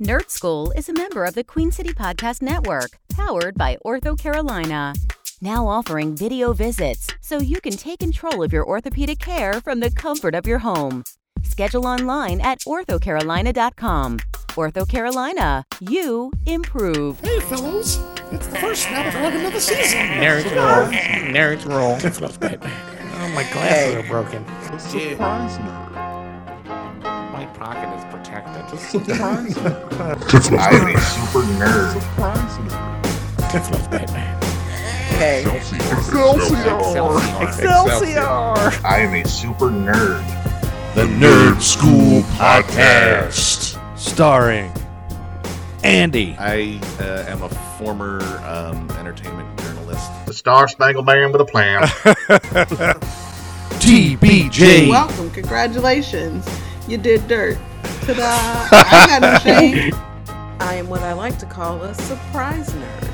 Nerd School is a member of the Queen City Podcast Network, powered by Ortho Carolina. Now offering video visits so you can take control of your orthopedic care from the comfort of your home. Schedule online at orthocarolina.com. Ortho Carolina, you improve. Hey, fellows. It's the first snap of another season. Nerd roll. Oh, my glasses are broken. Surprise me. My pocket is protected. Surprise me. I'm a super nerd. Surprise me. Excelsior! I am a super nerd. The Nerd School Podcast. Starring Andy. I am a former entertainment journalist. The Star-Spangled Man with a plan. TBJ. You're welcome. Congratulations. You did dirt. Ta-da. I got no shame. I am what I like to call a surprise nerd.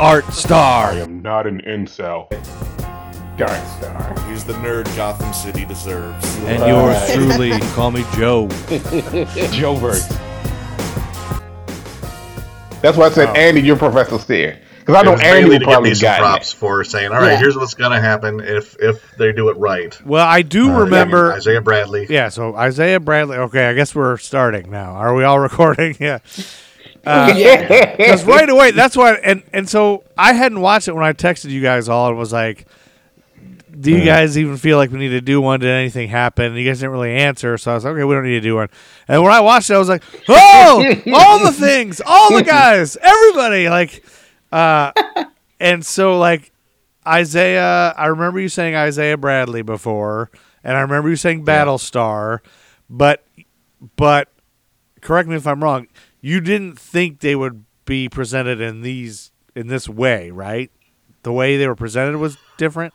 Art Star. I am not an incel. Dark Star. He's the nerd Gotham City deserves. And yours truly. Call me Joe. Joe Burks. That's why I said, Andy, you're Professor Steer. Because I know Andy will probably get some props for saying, all right, here's what's going to happen if they do it right. Well, I do remember. Isaiah Bradley. Yeah, so Isaiah Bradley. Okay, I guess we're starting now. Are we all recording? Yeah. Because right away, that's why. And so I hadn't watched it when I texted you guys all and was like, do you guys even feel like we need to do one? Did anything happen? And you guys didn't really answer, so I was like, okay, we don't need to do one. And when I watched it, I was like, oh, all the things, all the guys, everybody. And so, Isaiah, I remember you saying Isaiah Bradley before, and I remember you saying Battlestar, but correct me if I'm wrong, you didn't think they would be presented in this way, right? The way they were presented was different?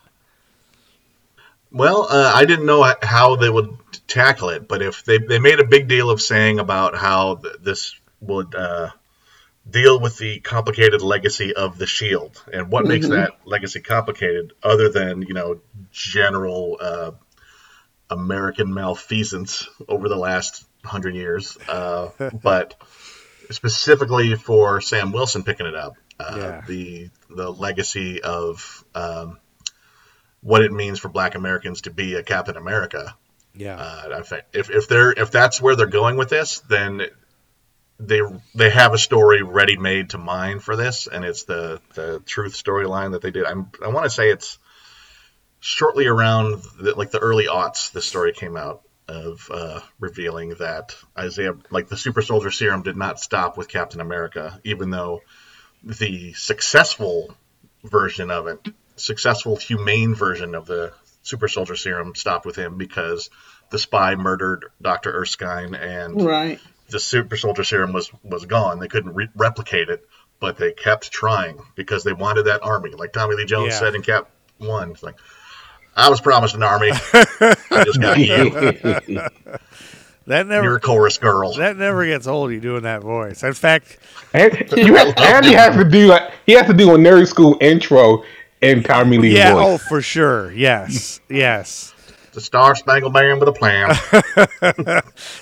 Well, I didn't know how they would tackle it, but if they made a big deal of saying about how this would deal with the complicated legacy of the Shield, and what makes that legacy complicated, other than general American malfeasance over the last 100 years, but specifically for Sam Wilson picking it up, the legacy of. What it means for Black Americans to be a Captain America. Yeah. If that's where they're going with this, then they have a story ready made to mine for this, and it's the truth storyline that they did. I want to say it's shortly around the early aughts. The story came out of revealing that Isaiah, the Super Soldier Serum, did not stop with Captain America, even though the successful version of it. Successful humane version of the Super Soldier Serum stopped with him because the spy murdered Dr. Erskine and the Super Soldier Serum was gone. They couldn't replicate it, but they kept trying because they wanted that army. Like Tommy Lee Jones said in Cap 1, it's like, I was promised an army. I just got you. You're a chorus girl. That never gets old, you doing that voice. In fact, Andy has to do a Nerd School intro. And Tommy Lee voice. Yeah, oh, for sure. Yes, yes. The Star-Spangled Man with a plan.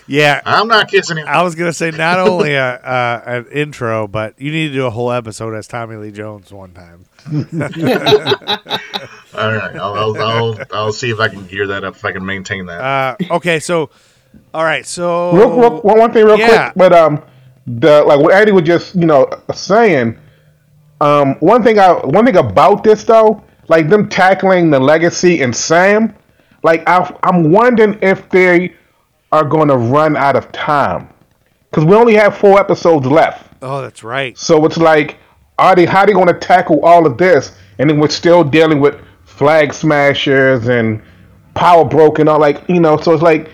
Yeah. I'm not kissing him. I was going to say not only an intro, but you need to do a whole episode as Tommy Lee Jones one time. All right. I'll see if I can gear that up, if I can maintain that. Okay, so, all right, so. One thing real quick, but what Eddie was just, saying, one thing about this though, them tackling the legacy and Sam, I'm wondering if they are going to run out of time, because we only have 4 episodes left. Oh, that's right. So it's how are they going to tackle all of this? And then we're still dealing with Flag Smashers and Power Broker and all So it's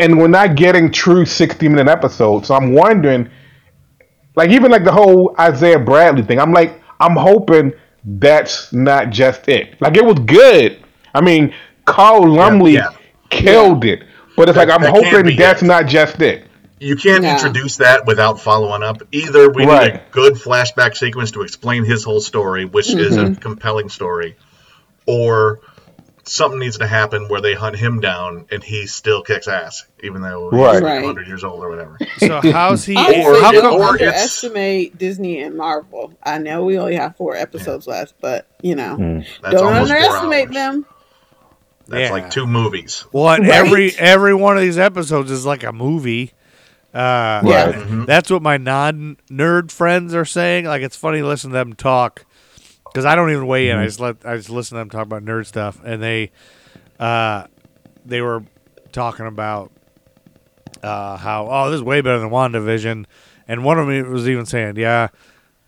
and we're not getting true 60-minute episodes. So I'm wondering, even the whole Isaiah Bradley thing. I'm hoping that's not just it. It was good. I mean, Carl Lumley killed it. But I'm hoping that's not just it. You can't introduce that without following up. Either we need a good flashback sequence to explain his whole story, which is a compelling story, or something needs to happen where they hunt him down and he still kicks ass, even though he's 100 years old or whatever. So how's he? Don't underestimate Disney and Marvel. I know we only have 4 episodes left, but you know, don't underestimate them. That's like 2 movies. Well, and every one of these episodes is like a movie. That's what my non-nerd friends are saying. Like, it's funny listening to them talk. Because I don't even weigh in, I just listen to them talk about nerd stuff, and they were talking about how this is way better than WandaVision, and one of them was even saying,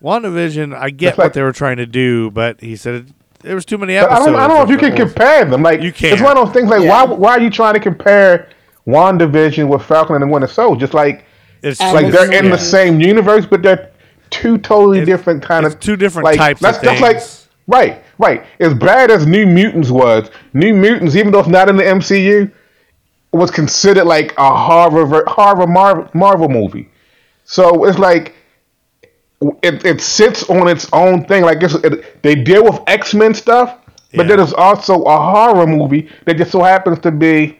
WandaVision, I get what they were trying to do, but he said there was too many episodes. I don't know if you can compare them. Like, you can't. It's one of those things. Like, why are you trying to compare WandaVision with Falcon and the Winter Soldier? Just like it's like they're in the same universe, but they're two totally different kind of... two different types of things. That's right. As bad as New Mutants was, New Mutants, even though it's not in the MCU, was considered like a Marvel movie. So it's like, it sits on its own thing. Like, they deal with X-Men stuff, but there is also a horror movie that just so happens to be,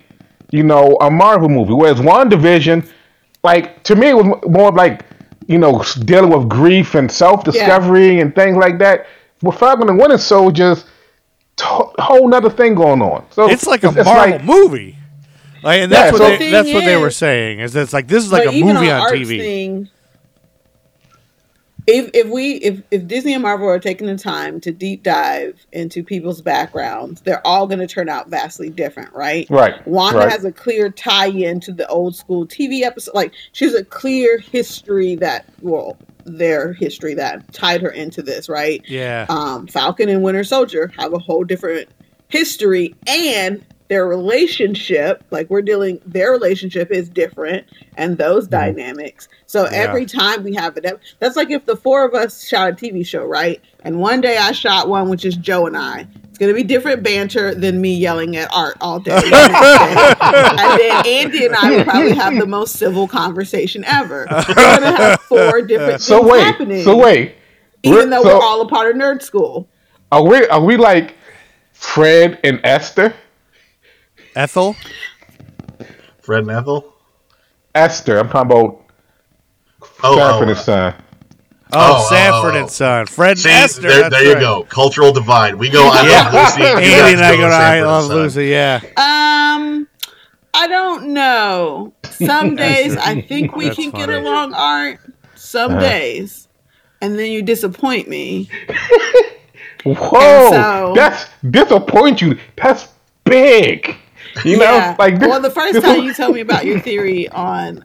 you know, a Marvel movie. Whereas WandaVision, like, to me, it was more like, you know, dealing with grief and self-discovery and things like that. With Falcon and Winter Soldier, whole nother thing going on. So it's like a Marvel movie. Like, and that's what they were saying. Is that it's like, this is like a movie on TV. Thing, if Disney and Marvel are taking the time to deep dive into people's backgrounds, they're all going to turn out vastly different, right? Right. Wanda has a clear tie-in to the old school TV episode. Like, she has a clear history their history that tied her into this, right? Yeah. Falcon and Winter Soldier have a whole different history, and their relationship, like their relationship is different, and those dynamics. So every time we have it, that's like if the 4 of us shot a TV show, right? And one day I shot one, which is Joe and I. It's going to be different banter than me yelling at Art all day. And then Andy and I will probably have the most civil conversation ever. We're going to have 4 different things happening. So wait. Even though we're all a part of Nerd School. Are we like Fred and Esther? Ethel? Fred and Ethel? Esther. I'm talking about Sanford and Son. Sanford and Son. Fred and Esther. There you go. Cultural divide. We go, I love Lucy. Andy and I go, I love Lucy, I don't know. Some days I think we can get along, Art. Some days. And then you disappoint me. Whoa. So, that's disappoint you. That's big. You know, like, the first time you told me about your theory on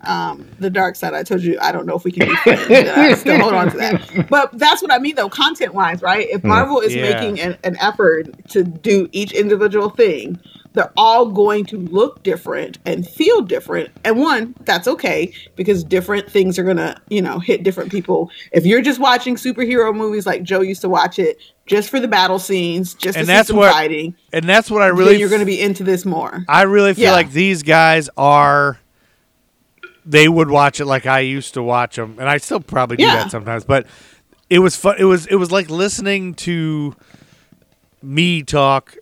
the dark side, I told you I don't know if we can be friends. I still hold on to that. But that's what I mean, though, content-wise, right? If Marvel is making an effort to do each individual thing, they're all going to look different and feel different. And one, that's okay, because different things are going to, you know, hit different people. If you're just watching superhero movies like Joe used to watch it, just for the battle scenes, just to see some fighting. And that's what I really... Then you're going to be into this more. I really feel like these guys are... They would watch it like I used to watch them. And I still probably do that sometimes. But it was fun. It was like listening to me talk.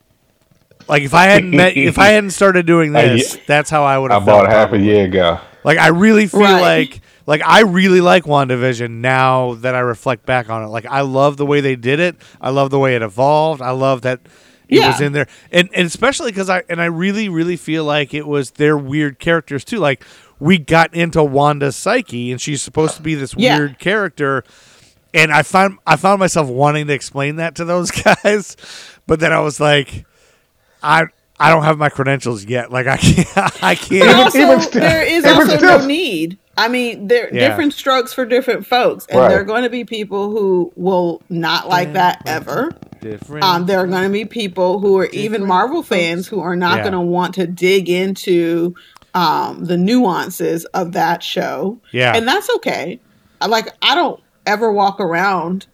Like, if I hadn't started doing this, that's how I would have felt. About half a year ago. Like, I really feel like I really like WandaVision now that I reflect back on it. Like, I love the way they did it. I love the way it evolved. I love that it was in there. And especially because I really, really feel like it was their weird characters too. Like, we got into Wanda's psyche, and she's supposed to be this weird character. And I found myself wanting to explain that to those guys. But then I was like, I don't have my credentials yet. Like, I can't. But also, there is also no need. I mean, there are different strokes for different folks, and there are going to be people who will not like that ever. There are going to be people who are even Marvel fans who are not going to want to dig into the nuances of that show. Yeah, and that's okay. Like, I don't ever walk around.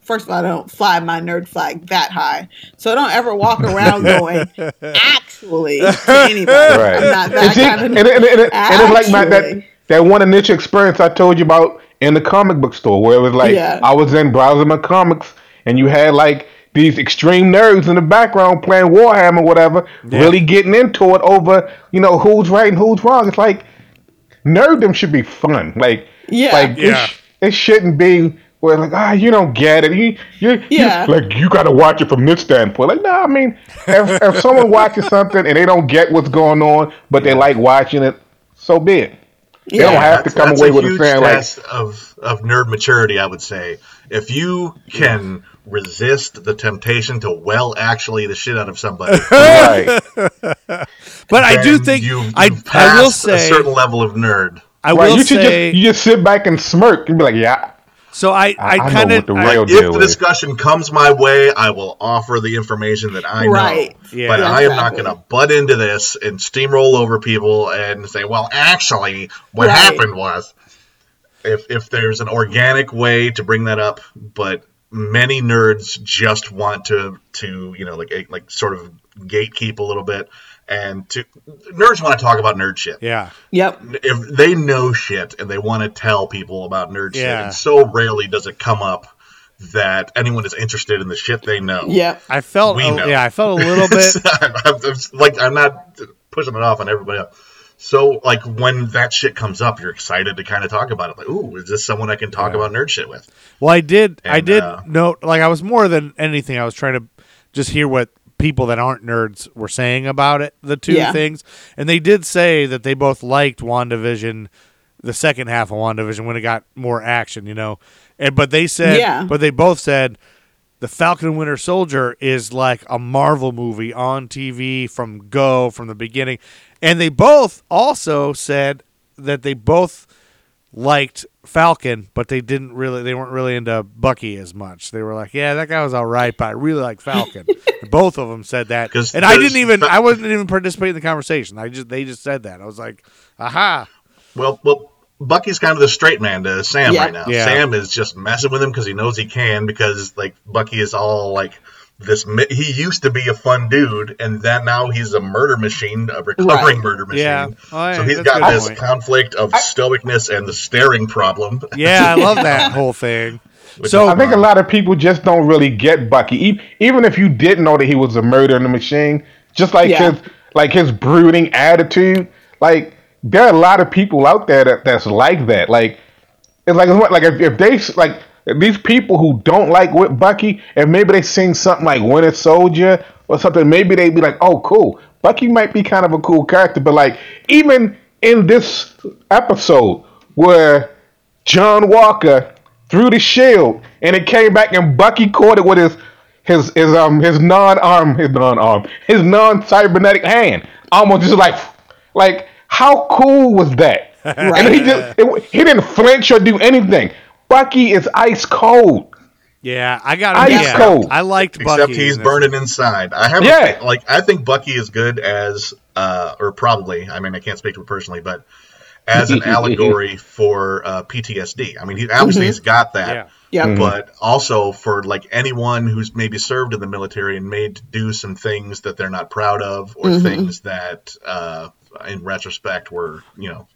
First of all, I don't fly my nerd flag that high, so I don't ever walk around going actually to anybody. Right. I'm not that kind of. And it's like that one initial experience I told you about in the comic book store, where it was like I was browsing my comics, and you had like these extreme nerds in the background playing Warhammer, whatever, really getting into it over, you know, who's right and who's wrong. It's like, nerddom should be fun. It shouldn't be where like, you don't get it. You got to watch it from this standpoint. Like, no, I mean, if someone watches something and they don't get what's going on, but they like watching it, so be it. Yeah, they don't have to come away with a saying like of nerd maturity, I would say. If you can resist the temptation to actually the shit out of somebody. Right. But I do think you've passed I will say a certain level of nerd. You just sit back and smirk and be like, yeah. So I kind of, if the discussion comes my way, I will offer the information that I know. Right. Yeah, but I am not going to butt into this and steamroll over people and say, well, actually, what happened was, if there's an organic way to bring that up, but many nerds just want to you know, like sort of gatekeep a little bit. And nerds want to talk about nerd shit. Yeah. Yep. If they know shit and they want to tell people about nerd shit, and so rarely does it come up that anyone is interested in the shit they know. Yeah. I felt a little bit so I'm not pushing it off on everybody else. So like when that shit comes up, you're excited to kind of talk about it. Like, ooh, is this someone I can talk about nerd shit with? Well, I did note, like I was more than anything, I was trying to just hear what people that aren't nerds were saying about it, the two things. And they did say that they both liked WandaVision, the second half of WandaVision when it got more action, you know. And but they both said the Falcon and Winter Soldier is like a Marvel movie on TV from the beginning. And they both also said that they both liked Falcon, but they weren't really into Bucky as much. They were like, yeah, that guy was all right, but I really like Falcon. Both of them said that, and I wasn't even participating in the conversation. They just said that. I was like, aha. Well, Bucky's kind of the straight man to Sam right now. Yeah. Sam is just messing with him because he knows he can, because like Bucky is all like this. He used to be a fun dude, and that now he's a murder machine, a recovering murder machine. Yeah. Right, so he's got this conflict of stoicness and the staring problem. Yeah, I love that whole thing. So I think a lot of people just don't really get Bucky. Even if you didn't know that he was a murder in the machine, just like his brooding attitude, like there are a lot of people out there that's like that. Like it's like if they like these people who don't like with Bucky, and maybe they sing something like Winter Soldier or something, maybe they'd be like, oh, cool. Bucky might be kind of a cool character, but like even in this episode where John Walker threw the shield, and it came back, and Bucky caught it with his non-cybernetic hand, almost just like how cool was that? Right. And he didn't flinch or do anything. Bucky is ice cold. Yeah, I got ice cold. I liked Bucky, except he's burning inside. I have I think Bucky is good as or probably. I mean, I can't speak to it personally, but as an allegory for PTSD. I mean, he obviously he's got that, but also for like anyone who's maybe served in the military and made to do some things that they're not proud of, or things that in retrospect were, you know,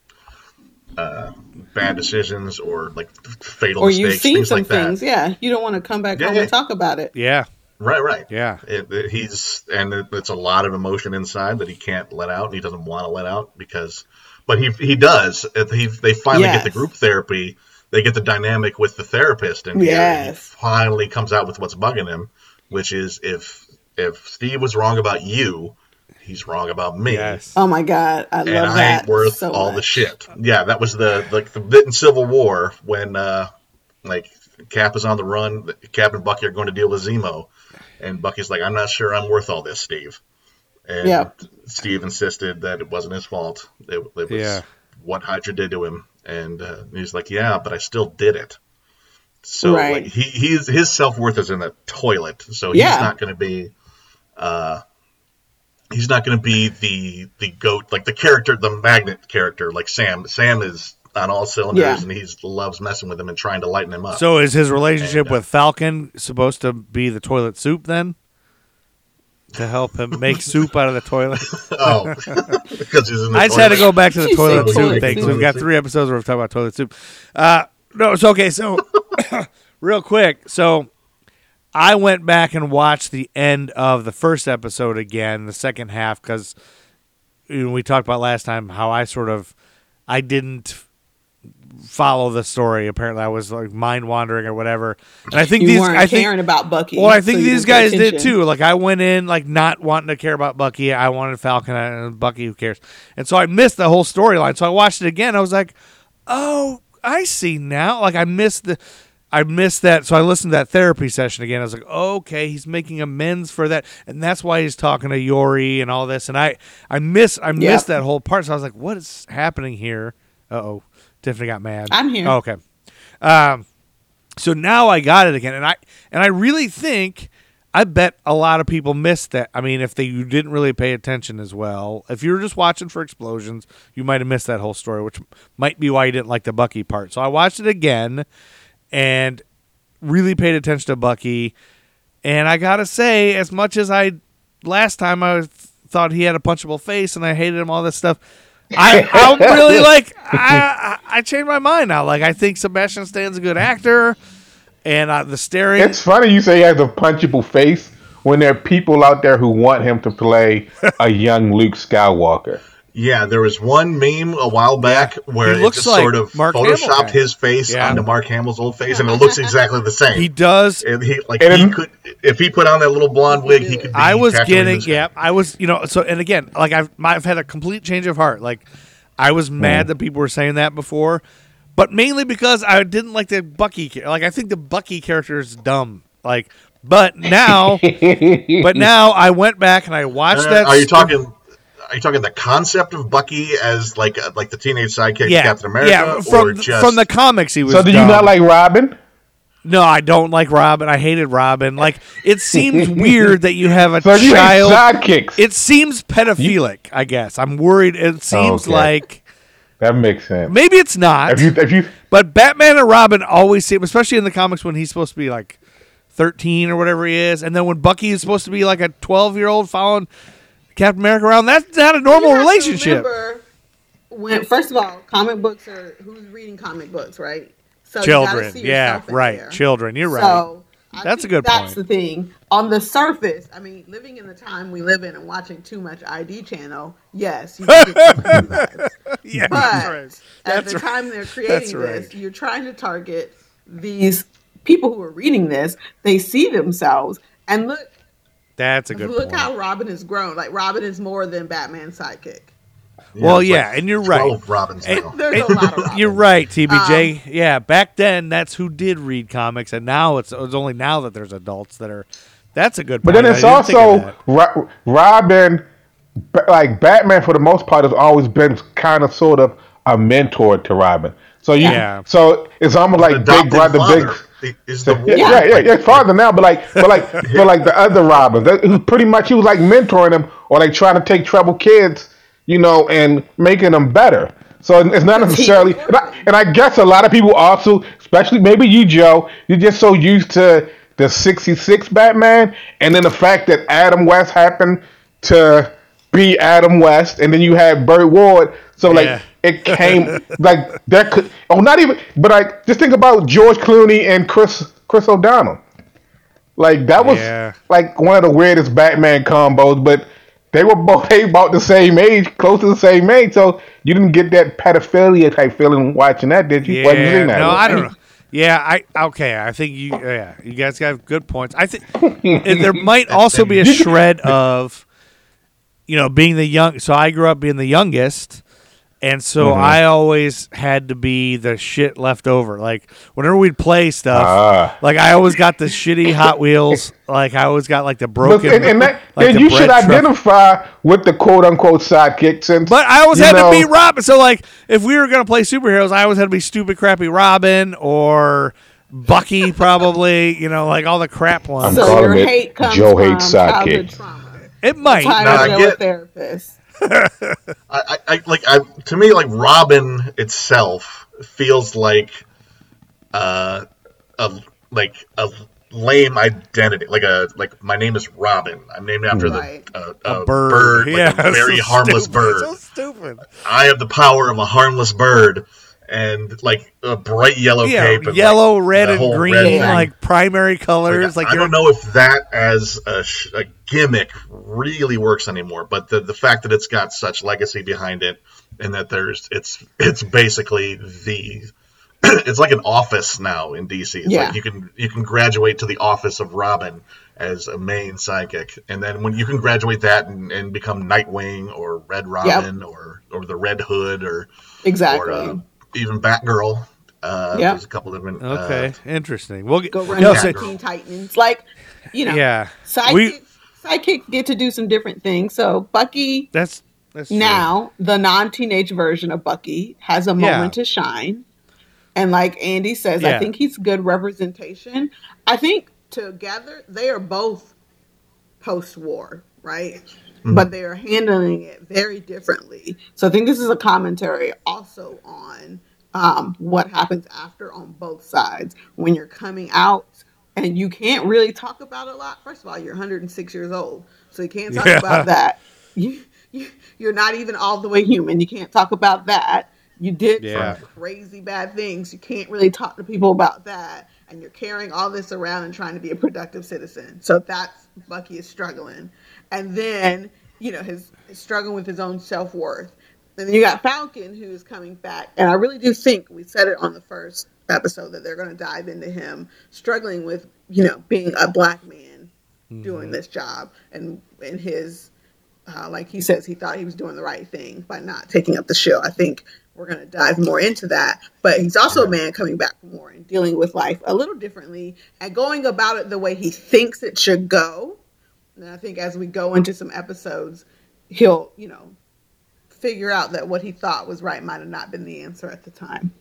bad decisions or like fatal mistakes, you've seen things some like things, that. Yeah, you don't want to come back home and talk about it. Yeah. Right. Yeah. It's a lot of emotion inside that he can't let out, and he doesn't want to let out because. But he does. They finally get the group therapy. They get the dynamic with the therapist, and he finally comes out with what's bugging him, which is if Steve was wrong about you, he's wrong about me. Yes. Oh my God, I love that. And I ain't worth so all much. The shit. Yeah, that was the the bit in Civil War when Cap is on the run. Cap and Bucky are going to deal with Zemo, and Bucky's like, I'm not sure I'm worth all this, Steve. And Steve insisted that it wasn't his fault. It was what Hydra did to him. And he's like, yeah, but I still did it. So like, his self-worth is in the toilet. So he's not going to be the goat, like the character, the magnet character, like Sam. Sam is on all cylinders, and he loves messing with him and trying to lighten him up. So is his relationship with Falcon supposed to be the toilet soup then? To help him make soup out of the toilet. Because he's in the toilet. I just had to go back to the toilet soup thing. So we've got 3 episodes where we've talked about toilet soup. No, it's okay. So real quick. So I went back and watched the end of the first episode again, the second half, because we talked about last time how I sort of, I didn't follow the story. Apparently, I was like mind wandering or whatever. And I think you weren't caring about Bucky. Well, I think so these guys did too. Like I went in like not wanting to care about Bucky. I wanted Falcon and Bucky. Who cares? And so I missed the whole storyline. So I watched it again. I was like, oh, I see now. Like I missed that. So I listened to that therapy session again. I was like, okay, he's making amends for that. And that's why he's talking to Yori and all this. And I missed that whole part. So I was like, what is happening here? Uh-oh. Tiffany got mad. I'm here. Oh, okay. So now I got it again. And I really think, I bet a lot of people missed that. I mean, if you didn't really pay attention as well, if you were just watching for explosions, you might have missed that whole story, which might be why you didn't like the Bucky part. So I watched it again and really paid attention to Bucky. And I got to say, as much as last time I thought he had a punchable face and I hated him, all this stuff, I'm really like, I changed my mind now. Like, I think Sebastian Stan's a good actor, and the staring. It's funny you say he has a punchable face when there are people out there who want him to play a young Luke Skywalker. Yeah, there was one meme a while back where it just like sort of Mark photoshopped his face onto Mark Hamill's old face, and it looks exactly the same. He does, and if he put on that little blonde wig, he could. And again, like I've had a complete change of heart. Like I was mad that people were saying that before, but mainly because I didn't like the Bucky. Like I think the Bucky character is dumb. Like, but now I went back and I watched that. Are you talking the concept of Bucky as like the teenage sidekick to Captain America? Yeah, from the comics he was. So do you not like Robin? No, I don't like Robin. I hated Robin. Like it seems weird that you have a child sidekicks. It seems pedophilic. I guess I'm worried. It seems like that makes sense. Maybe it's not. But Batman and Robin always seem, especially in the comics when he's supposed to be like 13 or whatever he is, and then when Bucky is supposed to be like a 12-year-old following Captain America around. That's not a normal relationship. When, first of all, comic books are, who's reading comic books, right? So children, yeah, right. There. Children, you're right. That's a good point. That's the thing. On the surface, I mean, living in the time we live in and watching too much ID Channel, yes, you can get some vibes. Yeah, but at the time they're creating this, you're trying to target these people who are reading this. They see themselves and look. That's a good point. Look how Robin has grown. Like, Robin is more than Batman's sidekick. Yeah, well, yeah, and you're right. There's a lot of Robins. You're right, TBJ. Yeah, back then, that's who did read comics, and now it's only now that there's adults that are... That's a good point. But then it's also Robin, like, Batman, for the most part, has always been kind of sort of a mentor to Robin. So so it's almost like Big Brother, Big... Is the war. Father now, but like the other Robin, pretty much he was like mentoring them or like trying to take troubled kids, you know, and making them better. So it's not necessarily, and I guess a lot of people also, especially maybe you, Joe, you're just so used to the '66 Batman, and then the fact that Adam West happened to be Adam West, and then you had Burt Ward. So it came like that could just think about George Clooney and Chris O'Donnell. Like that was like one of the weirdest Batman combos, but they were both about the same age, close to the same age. So you didn't get that pedophilia type feeling watching that, did you? Yeah, that no, way. I don't know. Yeah, I think you you guys got good points. I think there might also be a shred of, you know, being the young. So I grew up being the youngest. And so I always had to be the shit left over. Like, whenever we'd play stuff, like, I always got the shitty Hot Wheels. Like, I always got, like, the broken. Then you should identify with the quote-unquote sidekick. Since, but I always had to be Robin. So, like, if we were going to play superheroes, I always had to be stupid, crappy Robin or Bucky, probably. You know, like, all the crap ones. So your hate comes Joe from childhood trauma. It might. I get therapist. To me, like Robin itself feels like a lame identity, like my name is Robin. I'm named after a bird, like a very harmless bird. So stupid. I have the power of a harmless bird, and like a bright yellow cape, and yellow, like, red, and green, red, like primary colors. Like I don't know if that as a gimmick really works anymore, but the fact that it's got such legacy behind it, and that it's basically it's like an office now in DC. It's like you can graduate to the office of Robin as a main sidekick, and then when you can graduate that and become Nightwing or Red Robin or the Red Hood or even Batgirl. There's a couple of them. Interesting. We'll go run Teen Titans. Like, you know, sidekicks get to do some different things. So Bucky, that's now true. The non-teenage version of Bucky has a moment to shine. And like Andy says, I think he's good representation. I think together they are both post-war, right? Mm-hmm. But they are handling it very differently. So I think this is a commentary also on what happens after on both sides. When you're coming out and you can't really talk about it a lot. First of all, you're 106 years old, so you can't talk about that. You're not even all the way human. You can't talk about that. You did some crazy bad things. You can't really talk to people about that. And you're carrying all this around and trying to be a productive citizen. So that's Bucky is struggling. And then, you know, his struggling with his own self-worth. And then you got Falcon, who is coming back. And I really do think we said it on the first episode that they're going to dive into him struggling with, you know, being a black man doing this job and his, like he says, he thought he was doing the right thing by not taking up the shield. I think we're going to dive more into that. But he's also a man coming back from war and dealing with life a little differently and going about it the way he thinks it should go. And I think as we go into some episodes, he'll, you know, figure out that what he thought was right might have not been the answer at the time.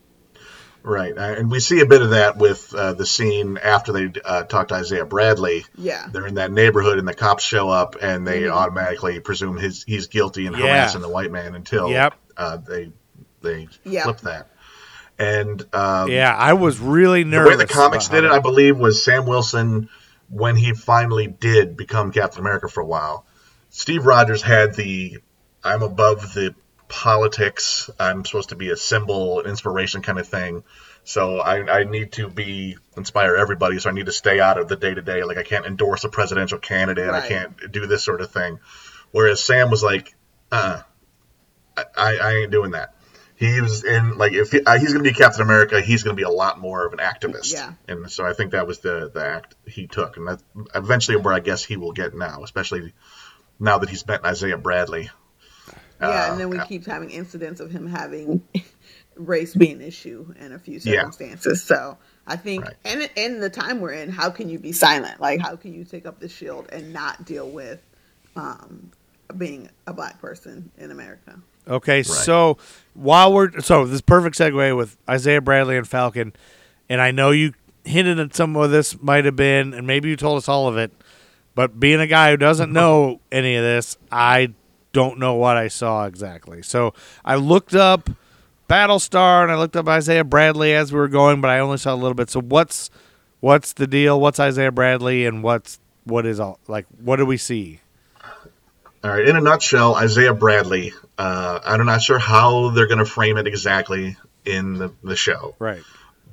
Right. And we see a bit of that with the scene after they talk to Isaiah Bradley. Yeah. They're in that neighborhood and the cops show up and they automatically presume he's guilty and harassing the white man until they flip that. And I was really nervous. The way the comics did it, I believe, was Sam Wilson, when he finally did become Captain America for a while, Steve Rogers had the I'm above the politics, I'm supposed to be a symbol, an inspiration kind of thing. So I need to inspire everybody, so I need to stay out of the day-to-day. Like, I can't endorse a presidential candidate. Right. I can't do this sort of thing. Whereas Sam was like, I ain't doing that. He was in, like, if he's going to be Captain America, he's going to be a lot more of an activist. Yeah. And so I think that was the act he took. And that's eventually where I guess he will get now, especially now that he's met Isaiah Bradley. And then we keep having incidents of him having race be an issue in a few circumstances. So I think, and in the time we're in, how can you be silent? Like, how can you take up the shield and not deal with being a black person in America? Okay, so this perfect segue with Isaiah Bradley and Falcon, and I know you hinted at some of this might have been, and maybe you told us all of it, but being a guy who doesn't know any of this, I don't know what I saw exactly. So I looked up Battlestar and I looked up Isaiah Bradley as we were going, but I only saw a little bit. So what's the deal? What's Isaiah Bradley and what do we see? All right, in a nutshell, Isaiah Bradley, I'm not sure how they're going to frame it exactly in the show. Right.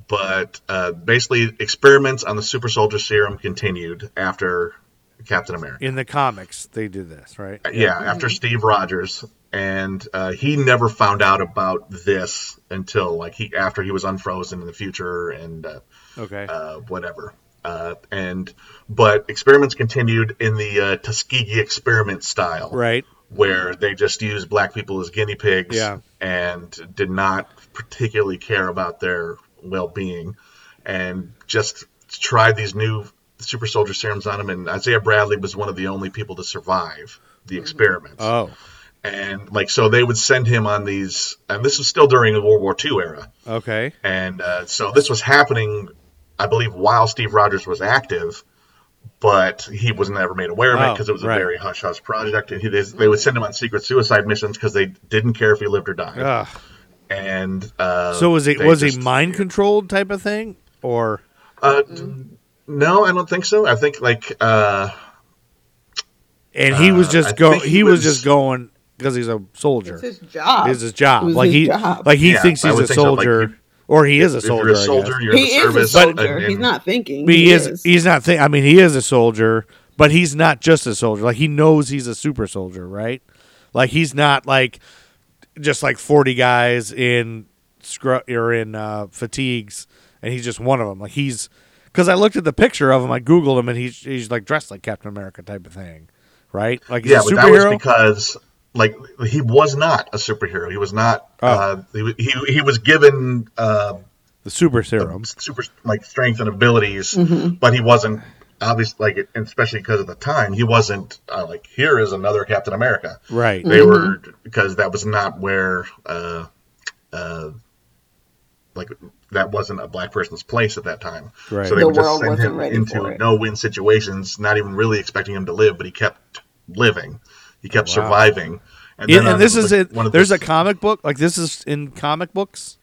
But basically, experiments on the super soldier serum continued after Captain America. In the comics, they do this, right? After Steve Rogers. And he never found out about this until, like, after he was unfrozen in the future and whatever. But experiments continued in the Tuskegee experiment style, right? Where they just used black people as guinea pigs and did not particularly care about their well-being, and just tried these new super soldier serums on them. And Isaiah Bradley was one of the only people to survive the experiments. Oh. And, like, so they would send him on these, and this was still during the World War II era. Okay. And so this was happening, I believe, while Steve Rogers was active, but he was never made aware of it because it was a very hush-hush project. And they would send him on secret suicide missions because they didn't care if he lived or died. And so was he mind-controlled type of thing? Or no, I don't think so. I think, like, and he was just going because he's a soldier. It's his job. It's his job. He thinks he's a soldier. Or he is a soldier. If you're a soldier, you're in the service. He is a soldier. He's not thinking. He's not thinking. I mean, he is a soldier, but he's not just a soldier. Like, he knows he's a super soldier, right? Like, he's not like just like 40 guys in fatigues, and he's just one of them. Like, he's, because I looked at the picture of him, I googled him, and he's like dressed like Captain America type of thing, right? Like, he's a superhero. But that was because, like, he was not a superhero. He was not. He was given the super serum, super like strength and abilities, mm-hmm. but he wasn't obviously like, especially because of the time, he wasn't like, here is another Captain America. Right. They mm-hmm. were, because that was not where like, that wasn't a black person's place at that time. Right. So they would just send him into no-win situations, not even really expecting him to live, but he kept living. He kept surviving. There's a comic book. Like, this is in comic books?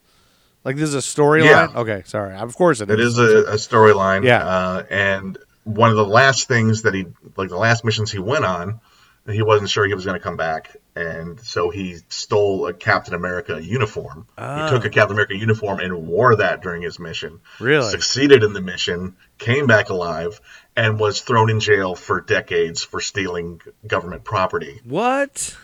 Like, this is a storyline? Yeah. Okay, sorry. Of course it is. It is a storyline. Yeah. And one of the last things that the last missions he went on, he wasn't sure he was going to come back. And so he stole a Captain America uniform. Oh. He took a Captain America uniform and wore that during his mission. Really? Succeeded in the mission, came back alive, and was thrown in jail for decades for stealing government property. What?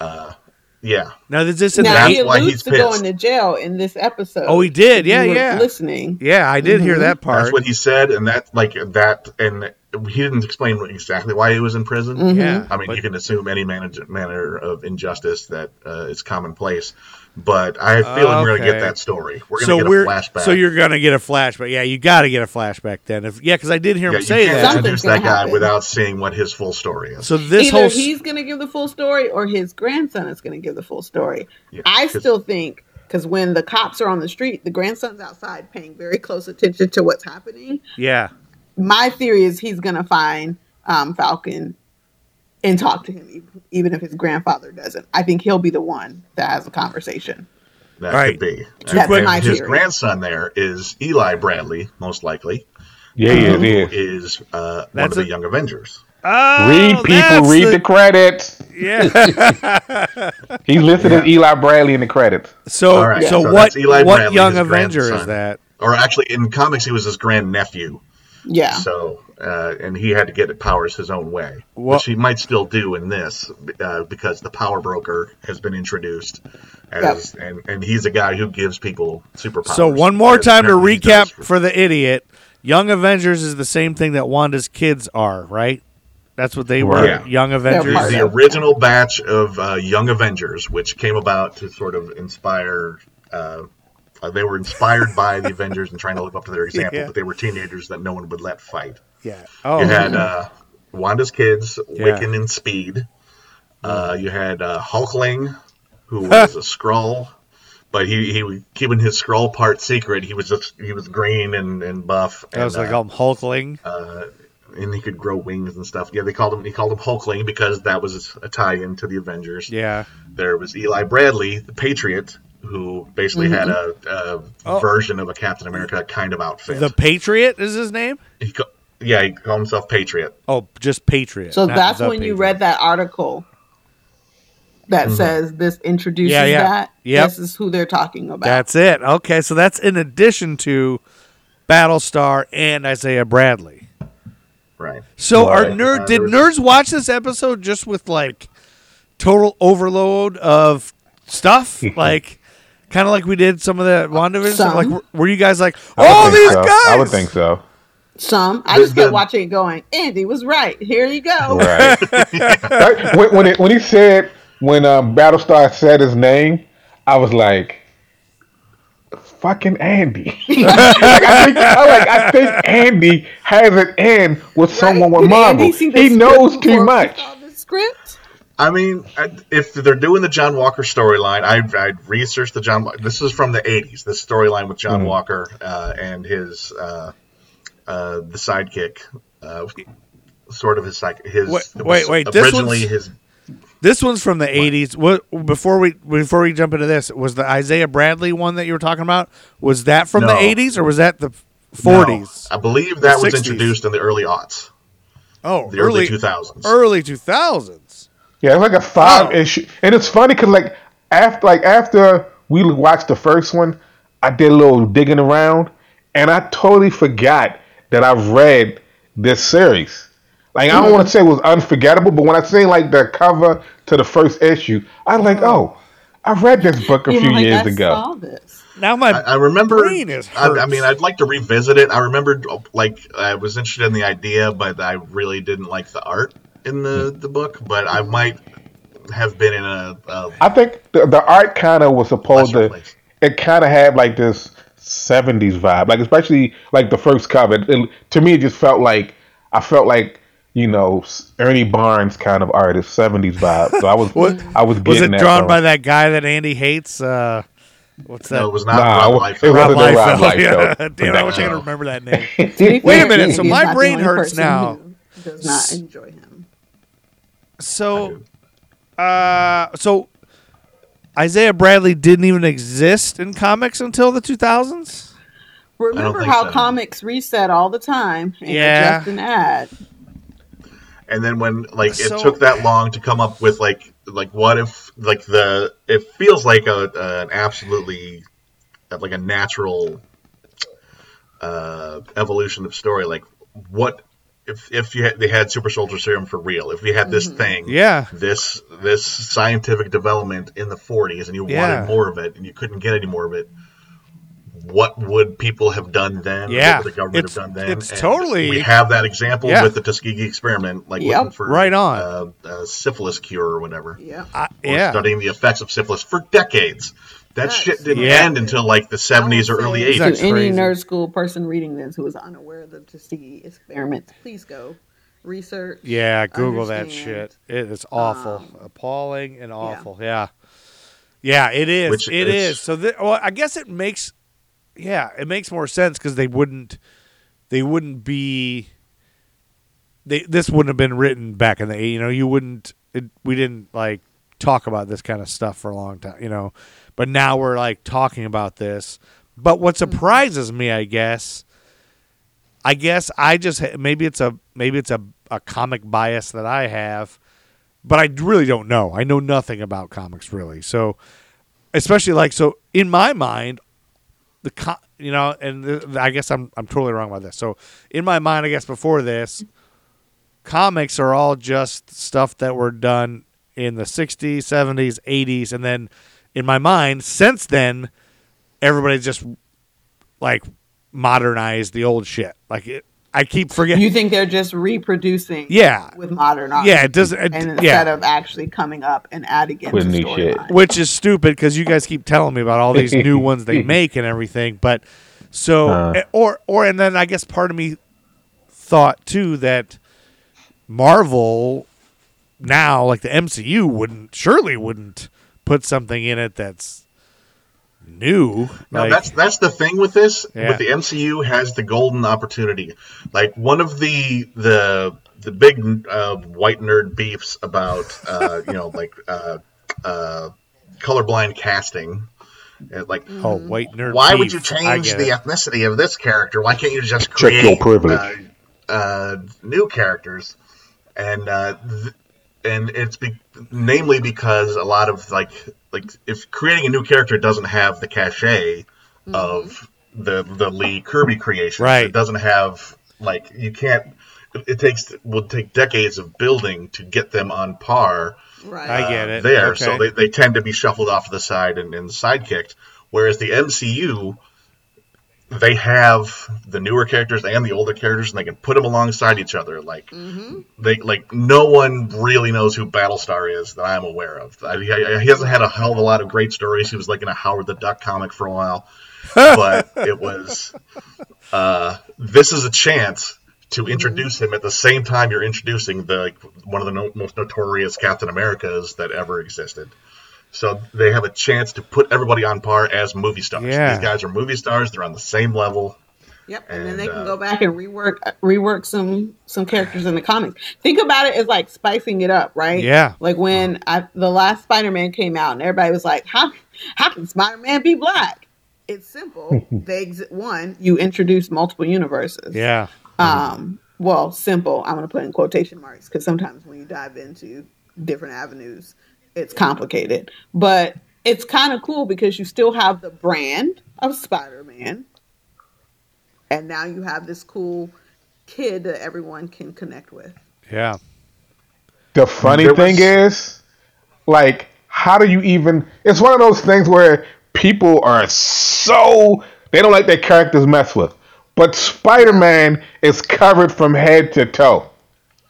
Yeah. Now he alludes to going to jail in this episode. Oh, he did. Yeah, yeah. Listening. Yeah, I did mm-hmm. hear that part. That's what he said, and and he didn't explain exactly why he was in prison. Mm-hmm. Yeah, I mean, you can assume any manner of injustice that is commonplace. But I feel we're going to get that story. We're going to get a flashback. So you're going to get a flashback. Yeah, you got to get a flashback then. Because I did hear him say that. You can't introduce that guy without seeing what his full story is. So this either he's going to give the full story, or his grandson is going to give the full story. Yeah, I still think, because when the cops are on the street, the grandson's outside paying very close attention to what's happening. Yeah. My theory is he's going to find Falcon and talk to him, even if his grandfather doesn't. I think he'll be the one that has a conversation. That could be. His grandson there is Eli Bradley, most likely. Yeah, yeah. Is one of the Young Avengers. Oh, read the credits. Yeah. He's listed as Eli Bradley in the credits. So, right, so what Young Avenger is that? Or actually, in comics, he was his grandnephew. Yeah. So, and he had to get powers his own way, which he might still do in this, because the Power Broker has been introduced, and he's a guy who gives people superpowers. So one more time to recap for the idiot: Young Avengers is the same thing that Wanda's kids are, right? That's what they were. Yeah. Young Avengers. There's the original batch of Young Avengers, which came about to sort of inspire. They were inspired by the Avengers and trying to live up to their example, but they were teenagers that no one would let fight. Yeah. Oh, you had Wanda's kids, Wiccan and Speed. You had Hulkling, who was a Skrull, but he was keeping his Skrull part secret. He was green and buff. And I was like, I'm Hulkling. And he could grow wings and stuff. Yeah, he called him Hulkling because that was a tie-in to the Avengers. Yeah. There was Eli Bradley, the Patriot, who basically mm-hmm. had a version of a Captain America kind of outfit. The Patriot is his name? He called himself Patriot. Oh, just Patriot. So that's when Patriot. You read that article that mm-hmm. says this introduces that. Yep. This is who they're talking about. That's it. Okay, so that's in addition to Battlestar and Isaiah Bradley. Right. So did nerds watch this episode just with like total overload of stuff? Like, kind of like we did some of the WandaVision. Like, were you guys like, oh, these guys? I would think so. Some. I just kept watching it going, Andy was right. Here you go. Right. When Battlestar said his name, I was like, fucking Andy. I think Andy has an in with someone with Marvel. He knows too much. Script? I mean, if they're doing the John Walker storyline, I'd research the John Walker. This is from the 80s, this storyline with John mm-hmm. Walker and his the sidekick, sort of his sidekick. This one's from the 80s. What, before we jump into this, was the Isaiah Bradley one that you were talking about, was that from the 80s or was that the 40s? No, I believe that was introduced in the early aughts. Oh, the early 2000s. Yeah, it's like a 5 issue, and it's funny because after we watched the first one, I did a little digging around, and I totally forgot that I've read this series. Like, I don't want to say it was unforgettable, but when I seen like the cover to the first issue, I was like, oh, I read this book a few years ago. I saw this. Now I remember. Brain is hurt. I mean, I'd like to revisit it. I remembered, I was interested in the idea, but I really didn't like the art in the book. But I might have been in a I think the art kind of was supposed to. Place. It kind of had like this 70s vibe, like especially like the first cover. It, to me, it just felt like Ernie Barnes kind of artist, 70s vibe. So I was Was it drawn by that guy that Andy hates? What's that? No, it was not. Rob Liefeld. Yeah. Damn, I wish I could remember that name. Wait a minute. So my brain hurts now. Does not enjoy him. So Isaiah Bradley didn't even exist in comics until the 2000s. Remember how comics reset all the time and adjust an ad. And then when it took that long to come up with it feels like an absolutely like a natural evolution of story. Like, what if they had super soldier serum for real? If we had this thing, this scientific development in the 40s, and you wanted more of it, and you couldn't get any more of it, what would people have done then? Yeah, what would the government have done then? We have that example with the Tuskegee experiment, looking for a syphilis cure or whatever. Yeah, studying the effects of syphilis for decades. That shit didn't end until the 70s or early 80s. To any nerd school person reading this who is unaware of the Tuskegee experiment, please go research. Yeah, Google that shit. It is awful, appalling, and awful. Yeah, yeah, it is. It is. So, I guess it makes. Yeah, it makes more sense because this wouldn't have been written back in the 80s. We didn't talk about this kind of stuff for a long time, but now we're talking about this. But what surprises me, I guess I just, maybe it's a comic bias that I have, but I really don't know. I know nothing about comics really. So especially in my mind, I guess I'm totally wrong about this. So in my mind, I guess before this, comics are all just stuff that were done in the 60s, 70s, 80s, and then in my mind, since then, everybody just modernized the old shit. I keep forgetting. You think they're just reproducing with modern art. Yeah, it doesn't. Instead of actually coming up and adding it to the storyline. Which is stupid because you guys keep telling me about all these new ones they make and everything. But so, and then I guess part of me thought too that Marvel now, the MCU, surely wouldn't put something in it that's new. No, that's the thing with this. Yeah. With the MCU has the golden opportunity. One of the big white nerd beefs about colorblind casting. White nerd. Why beef. Would you change the ethnicity of this character? Why can't you just create new characters? And and it's namely because a lot of if creating a new character doesn't have the cachet of the Lee Kirby creation, right? It doesn't have you can't. It will take decades of building to get them on par. Right, I get it. There, okay. So they tend to be shuffled off to the side and sidekicked. Whereas the MCU, they have the newer characters and the older characters, and they can put them alongside each other. No one really knows who Battlestar is that I'm aware of. He hasn't had a hell of a lot of great stories. He was in a Howard the Duck comic for a while, but it was. This is a chance to introduce him at the same time you're introducing one of the most notorious Captain Americas that ever existed. So they have a chance to put everybody on par as movie stars. Yeah. These guys are movie stars. They're on the same level. Yep, and then they can go back and rework some characters in the comics. Think about it as spicing it up, right? Yeah. When the last Spider-Man came out and everybody was like, how can Spider-Man be black? It's simple. You introduce multiple universes. Yeah. Well, simple, I'm going to put in quotation marks because sometimes when you dive into different avenues. It's complicated, but it's kind of cool because you still have the brand of Spider-Man, and now you have this cool kid that everyone can connect with. Yeah. The funny thing is, like, how do you even... It's one of those things where people are so... They don't like their characters messed with. But Spider-Man is covered from head to toe.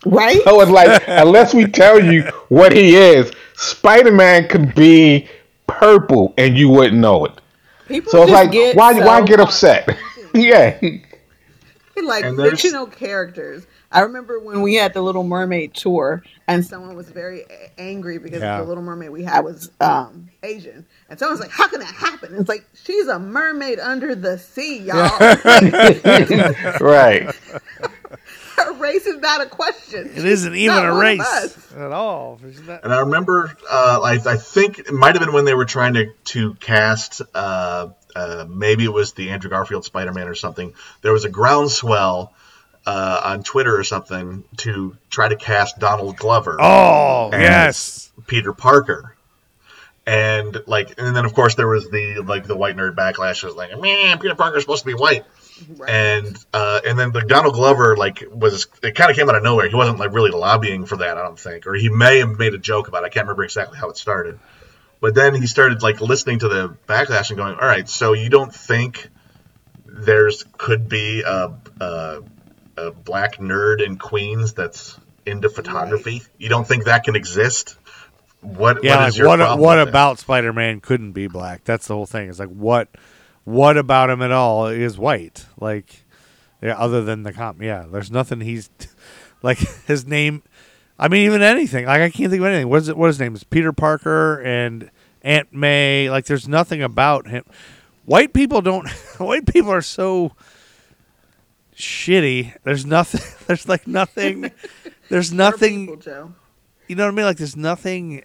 Right? So it's like, unless we tell you what he is, Spider-Man could be purple and you wouldn't know it. People so it's like, why get upset? Yeah. Like fictional characters. I remember when we had the Little Mermaid tour and someone was very angry because the Little Mermaid we had was Asian. And someone's like, how can that happen? And it's like, she's a mermaid under the sea, y'all. Right. Her race is not a question. It isn't even a race at all. And I remember, I think it might have been when they were trying to cast... maybe it was the Andrew Garfield Spider-Man or something. There was a groundswell on Twitter or something to try to cast Donald Glover. Oh, yes. Peter Parker. And then of course there was the white nerd backlash. It was like, man, Peter Parker's supposed to be white. Right. And then the Donald Glover it kind of came out of nowhere. He wasn't really lobbying for that, I don't think. Or he may have made a joke about it. I can't remember exactly how it started. But then he started listening to the backlash and going, all right, so you don't think could be a black nerd in Queens that's into photography? Right. You don't think that can exist? What is your problem? What about Spider-Man couldn't be black? That's the whole thing. It's what about him at all is white? Other than the comp, there's nothing he's his name. I mean, even anything. I can't think of anything. What his name is? Peter Parker and Aunt May. There's nothing about him. White people don't. White people are so shitty. There's nothing. There's nothing. There's nothing. People, Joe. You know what I mean? There's nothing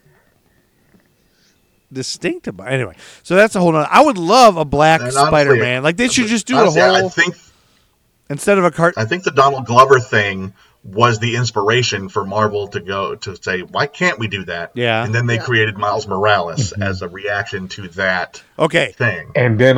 distinct about it. Anyway, so that's a whole nother. I would love a black Spider-Man. They should just do a whole. I think instead of a cartoon. I think the Donald Glover thing was the inspiration for Marvel to go to say, why can't we do that? Yeah. And then they created Miles Morales as a reaction to that thing. And then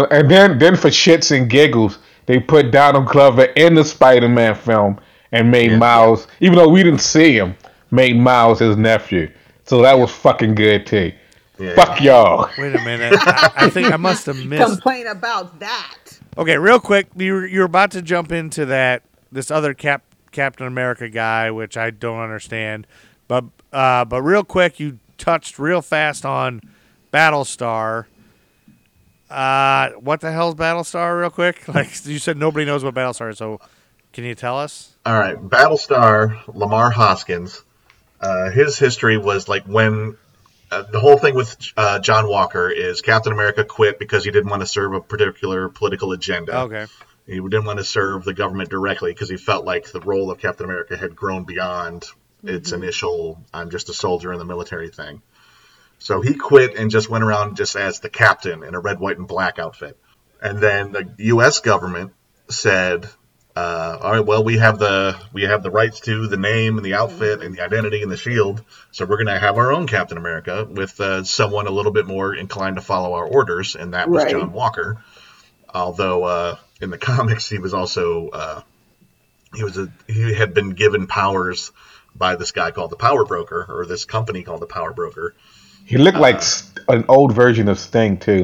for shits and giggles, they put Donald Glover in the Spider-Man film and made Miles, even though we didn't see him, made Miles his nephew. So that was fucking good too. Yeah. Fuck y'all. Wait a minute. I think I must have missed. Complain about that. Okay, real quick. You're about to jump into that, this other Captain America guy, which I don't understand, but real quick, you touched real fast on Battlestar. What the hell's Battlestar? Real quick, you said, nobody knows what Battlestar is. So, can you tell us? All right, Battlestar, Lamar Hoskins. His history was when the whole thing with John Walker is Captain America quit because he didn't want to serve a particular political agenda. Okay. He didn't want to serve the government directly because he felt like the role of Captain America had grown beyond its initial "I'm just a soldier in the military" thing. So he quit and just went around just as the captain in a red, white, and black outfit. And then the U.S. government said, "All right, well, we have the rights to the name and the outfit and the identity and the shield, so we're going to have our own Captain America with someone a little bit more inclined to follow our orders," and that was John Walker. Although in the comics, he was also he had been given powers by this guy called the Power Broker, or this company called the Power Broker. He looked like an old version of Sting too,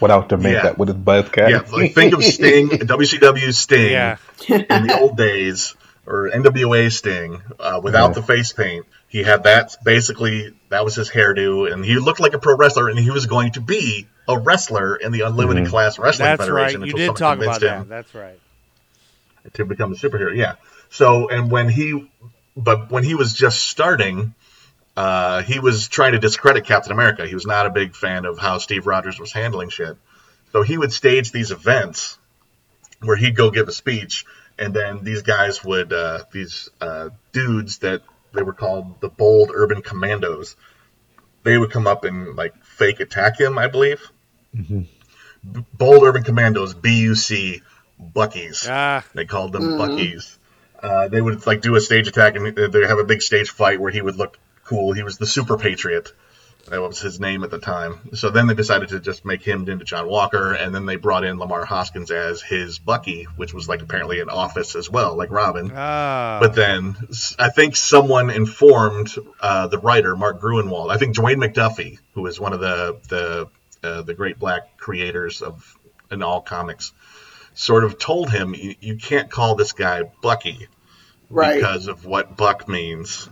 without the makeup, with his buzz cut. Yeah, think of Sting, WCW Sting in the old days, or NWA Sting without the face paint. He had that, basically that was his hairdo, and he looked like a pro wrestler, and he was going to be a wrestler in the Unlimited Class Wrestling Federation. That's right. You did talk about that. That's right. To become a superhero, yeah. So, when he was just starting, he was trying to discredit Captain America. He was not a big fan of how Steve Rogers was handling shit. So he would stage these events where he'd go give a speech, and then these guys would, dudes that they were called the Bold Urban Commandos, they would come up and fake attack him, I believe. Mm-hmm. Bold Urban Commandos, BUC, Buckies. They called them Buckies. They would do a stage attack, and they'd have a big stage fight where he would look cool. He was the Super Patriot. That was his name at the time. So then they decided to just make him into John Walker, and then they brought in Lamar Hoskins as his Bucky, which was like apparently an office as well, like Robin. Ah. But then I think someone informed the writer, Mark Gruenwald, I think Dwayne McDuffie, who is one of the great black creators of in all comics, sort of told him, you can't call this guy Bucky, right, because of what Buck means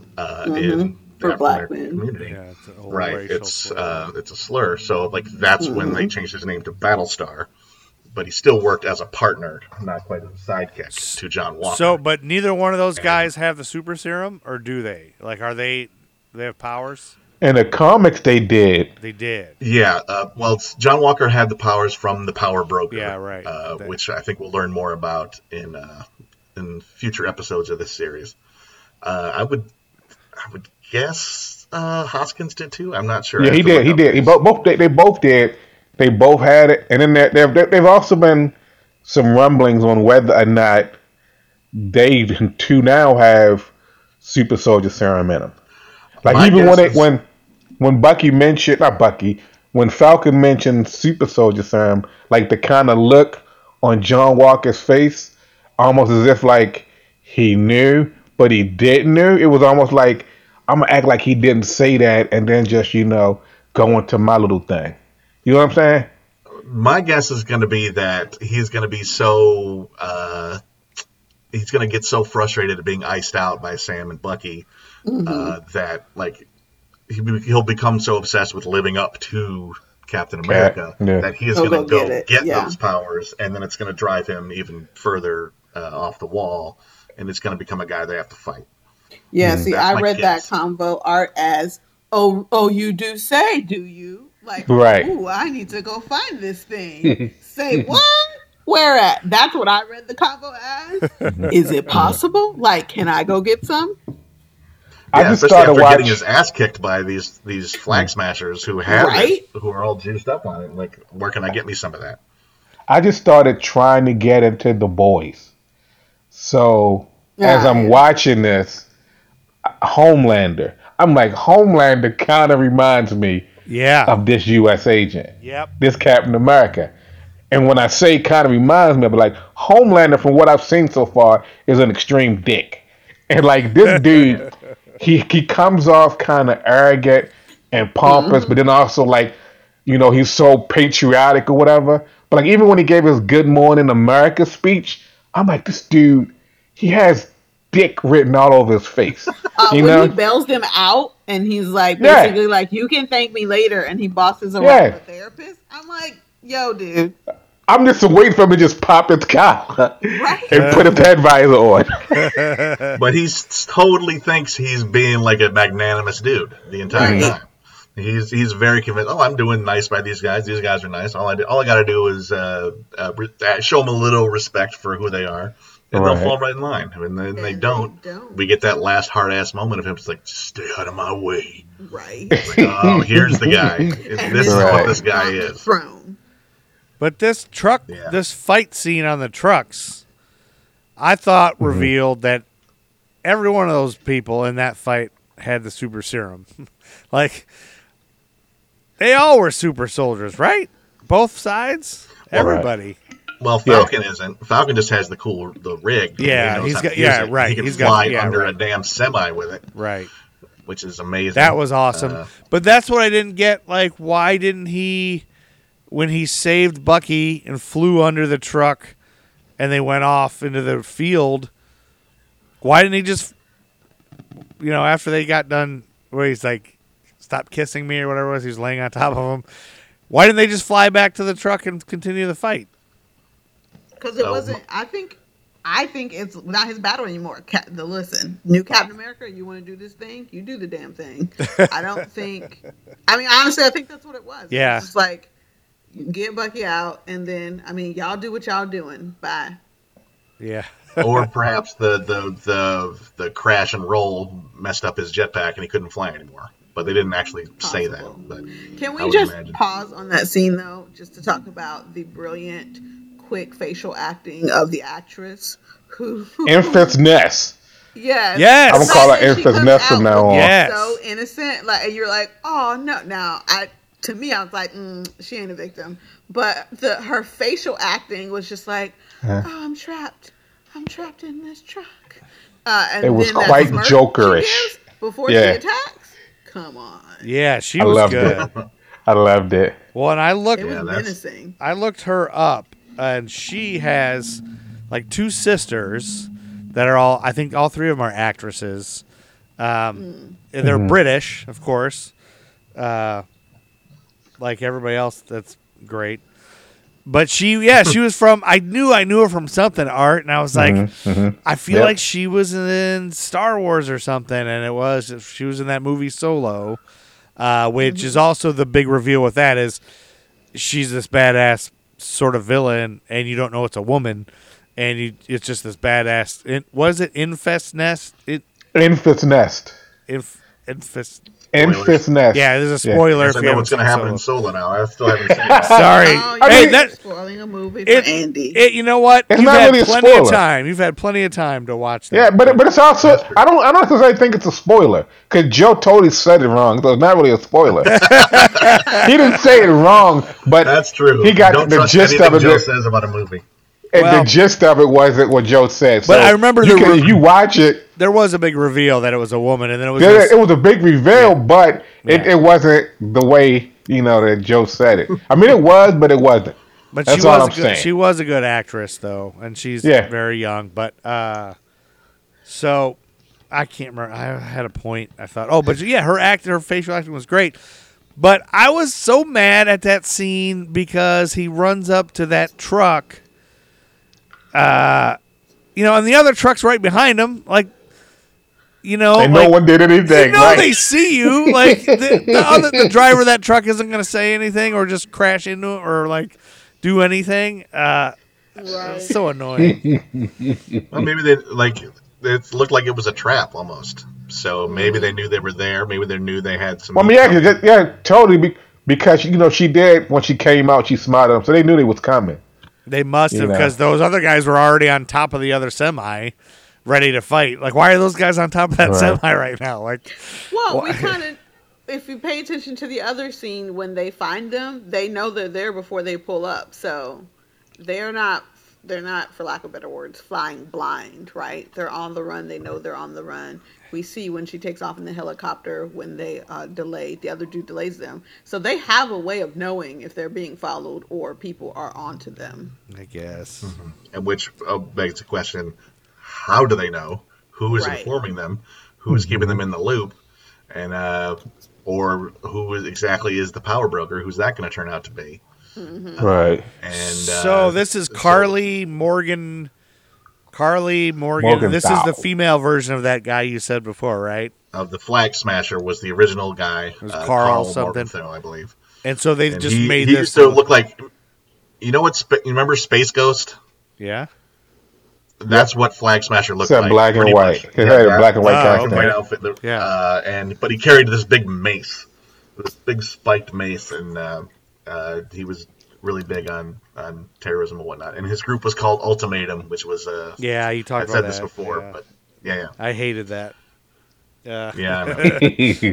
in for black men community. Yeah, it's right, it's a slur. So like that's when they changed his name to Battlestar, but he still worked as a partner, not quite as a sidekick to John Walker. So, but neither one of those guys have the super serum, or do they? Like, are they? Do they have powers? In the comics, they did. They did. Yeah. Well, John Walker had the powers from the Power Broker. Yeah, right. Which I think we'll learn more about in future episodes of this series. I would guess Hoskins did too. I'm not sure. Yeah, he did. He did. They both did. They both had it. And then there've also been some rumblings on whether or not they too now have super soldier serum in them. Like my even when Bucky mentioned when Falcon mentioned super soldier serum, like the kind of look on John Walker's face, almost as if like he knew but he didn't know. It was almost like, I'm gonna act like he didn't say that and then just, go into my little thing. You know what I'm saying? My guess is gonna be that he's gonna be so he's gonna get so frustrated at being iced out by Sam and Bucky that like he'll become so obsessed with living up to Captain America that he is going to get those powers, and then it's going to drive him even further off the wall, and it's going to become a guy they have to fight. Yeah, see, I read that combo art as, oh, you do say, do you? Like, right. Ooh, I need to go find this thing. Say what? Where at? That's what I read the combo as. Is it possible? Like, can I go get some? Yeah, I just started getting his ass kicked by these Flag Smashers who have it, who are all juiced up on it. Like, where can I get me some of that? I just started trying to get into The Boys. So as I'm watching this, Homelander, I'm like, Homelander kind of reminds me of this U.S. agent, this Captain America. And when I say kind of reminds me, I'll be like, Homelander, from what I've seen so far, is an extreme dick. And like this dude... He comes off kind of arrogant and pompous, but then also like, he's so patriotic or whatever. But like even when he gave his Good Morning America speech, I'm like, this dude, he has dick written all over his face. He bails them out and he's like, basically like, you can thank me later. And he bosses around the therapist. I'm like, yo, dude. I'm just waiting for him to just pop his collar and put his head visor on. But he totally thinks he's being like a magnanimous dude the entire time. He's very convinced. Oh, I'm doing nice by these guys. These guys are nice. All I got to do is show them a little respect for who they are, and they'll fall right in line. And then they don't. We get that last hard ass moment of him just like, stay out of my way. Right. Like, oh, here's the guy. This is what this guy is. But this truck, this fight scene on the trucks, I thought revealed that every one of those people in that fight had the super serum. Like, they all were super soldiers, right? Both sides? Everybody. Right. Well, Falcon isn't. Falcon just has the cool, the rig. Yeah, he's got, he can fly under a damn semi with it. Right. Which is amazing. That was awesome. But that's what I didn't get. Like, why didn't he... When he saved Bucky and flew under the truck and they went off into the field, why didn't he just, after they got done, where he's like, stop kissing me or whatever it was, he was laying on top of him. Why didn't they just fly back to the truck and continue the fight? Because it wasn't, I think it's not his battle anymore. New Captain America, you want to do this thing? You do the damn thing. Honestly, I think that's what it was. Yeah. It's like, get Bucky out, and then y'all do what y'all doing. Bye. Yeah. Or perhaps the crash and roll messed up his jetpack, and he couldn't fly anymore. But they didn't actually say that. But can we just pause on that scene though, just to talk about the brilliant, quick facial acting of the actress who Infant's Ness. Yes. I'm gonna call her Incest Ness from now on. Yes. So innocent, like, and you're like, oh no. Now, I was like, she ain't a victim, but her facial acting was just like, oh, I'm trapped in this truck. And it was quite jokerish before she attacks. Come on. Yeah, she was good. I loved it. Well, and I looked. It was menacing. I looked her up, and she has like two sisters that are all. I think all three of them are actresses. They're British, of course, like everybody else. That's great. But she was from. I knew her from something, Art, and I was like, I feel like she was in Star Wars or something, and she was in that movie Solo, which is also the big reveal with that is she's this badass sort of villain, and you don't know it's a woman, and it's just this badass. Was it Infest Nest? Infest Nest. Infest. Infest Nest. Yeah, there's a spoiler. I know what's going to happen in Solo now. I still haven't seen it. Sorry. Oh, you're spoiling a movie for Andy. You know what? It's not really a spoiler. You've had plenty of time to watch that. Yeah, but it's also I don't necessarily think it's a spoiler because Joe totally said it wrong, so it's not really a spoiler. He didn't say it wrong, but that's true. He got the gist of it. Joe says about a movie. And the gist of it wasn't what Joe said. So but I remember you watch it. There was a big reveal that it was a woman, and then it was a big reveal, but it wasn't the way that Joe said it. I mean, it was, but it wasn't. But that's all I'm saying. She was a good actress, though, and she's very young. But so I can't remember. I had a point. I thought, her facial acting was great. But I was so mad at that scene because he runs up to that truck. And the other truck's right behind him. Like, no one did anything. They see you. Like, the driver of that truck isn't going to say anything or just crash into it or like do anything. Right. So annoying. Well, maybe it looked like it was a trap almost. So maybe they knew they were there. Maybe they knew they had some. Well, totally. Because she did when she came out. She smiled at them, so they knew they was coming. They must have, because those other guys were already on top of the other semi, ready to fight. Like, why are those guys on top of that semi right now? Like, we kind of, if you pay attention to the other scene, when they find them, they know they're there before they pull up. So they're not, for lack of better words, flying blind, right? They're on the run. They know they're on the run. We see when she takes off in the helicopter when they delay. The other dude delays them. So they have a way of knowing if they're being followed or people are onto them. I guess. Mm-hmm. And which begs the question, how do they know? Who is informing them? Who is keeping them in the loop? And or who exactly is the power broker? Who's that going to turn out to be? Mm-hmm. Right. And so this is Carly Morgan. This is the female version of that guy you said before, right? Of the Flag Smasher was the original guy. It was Carl something, Morgan, I believe. And so they made this. He used to look like, you remember Space Ghost? Yeah. That's what Flag Smasher looked like. Black and white. He had a black and white costume. White outfit. Yeah. But he carried this big mace, this big spiked mace, and he was really big on terrorism and whatnot, and his group was called Ultimatum, which was you talked about that. I said this before, but I hated that. Yeah, I know.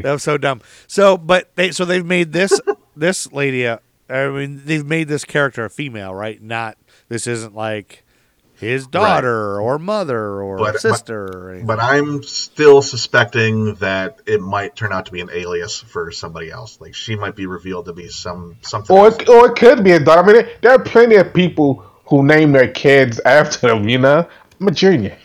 That was so dumb. So, but they've made this lady. I mean, they've made this character a female, right? Not this isn't like his daughter or mother or sister. Or anything. But I'm still suspecting that it might turn out to be an alias for somebody else. Like she might be revealed to be something. Or it could be a daughter. I mean, there are plenty of people who name their kids after them. I'm a junior.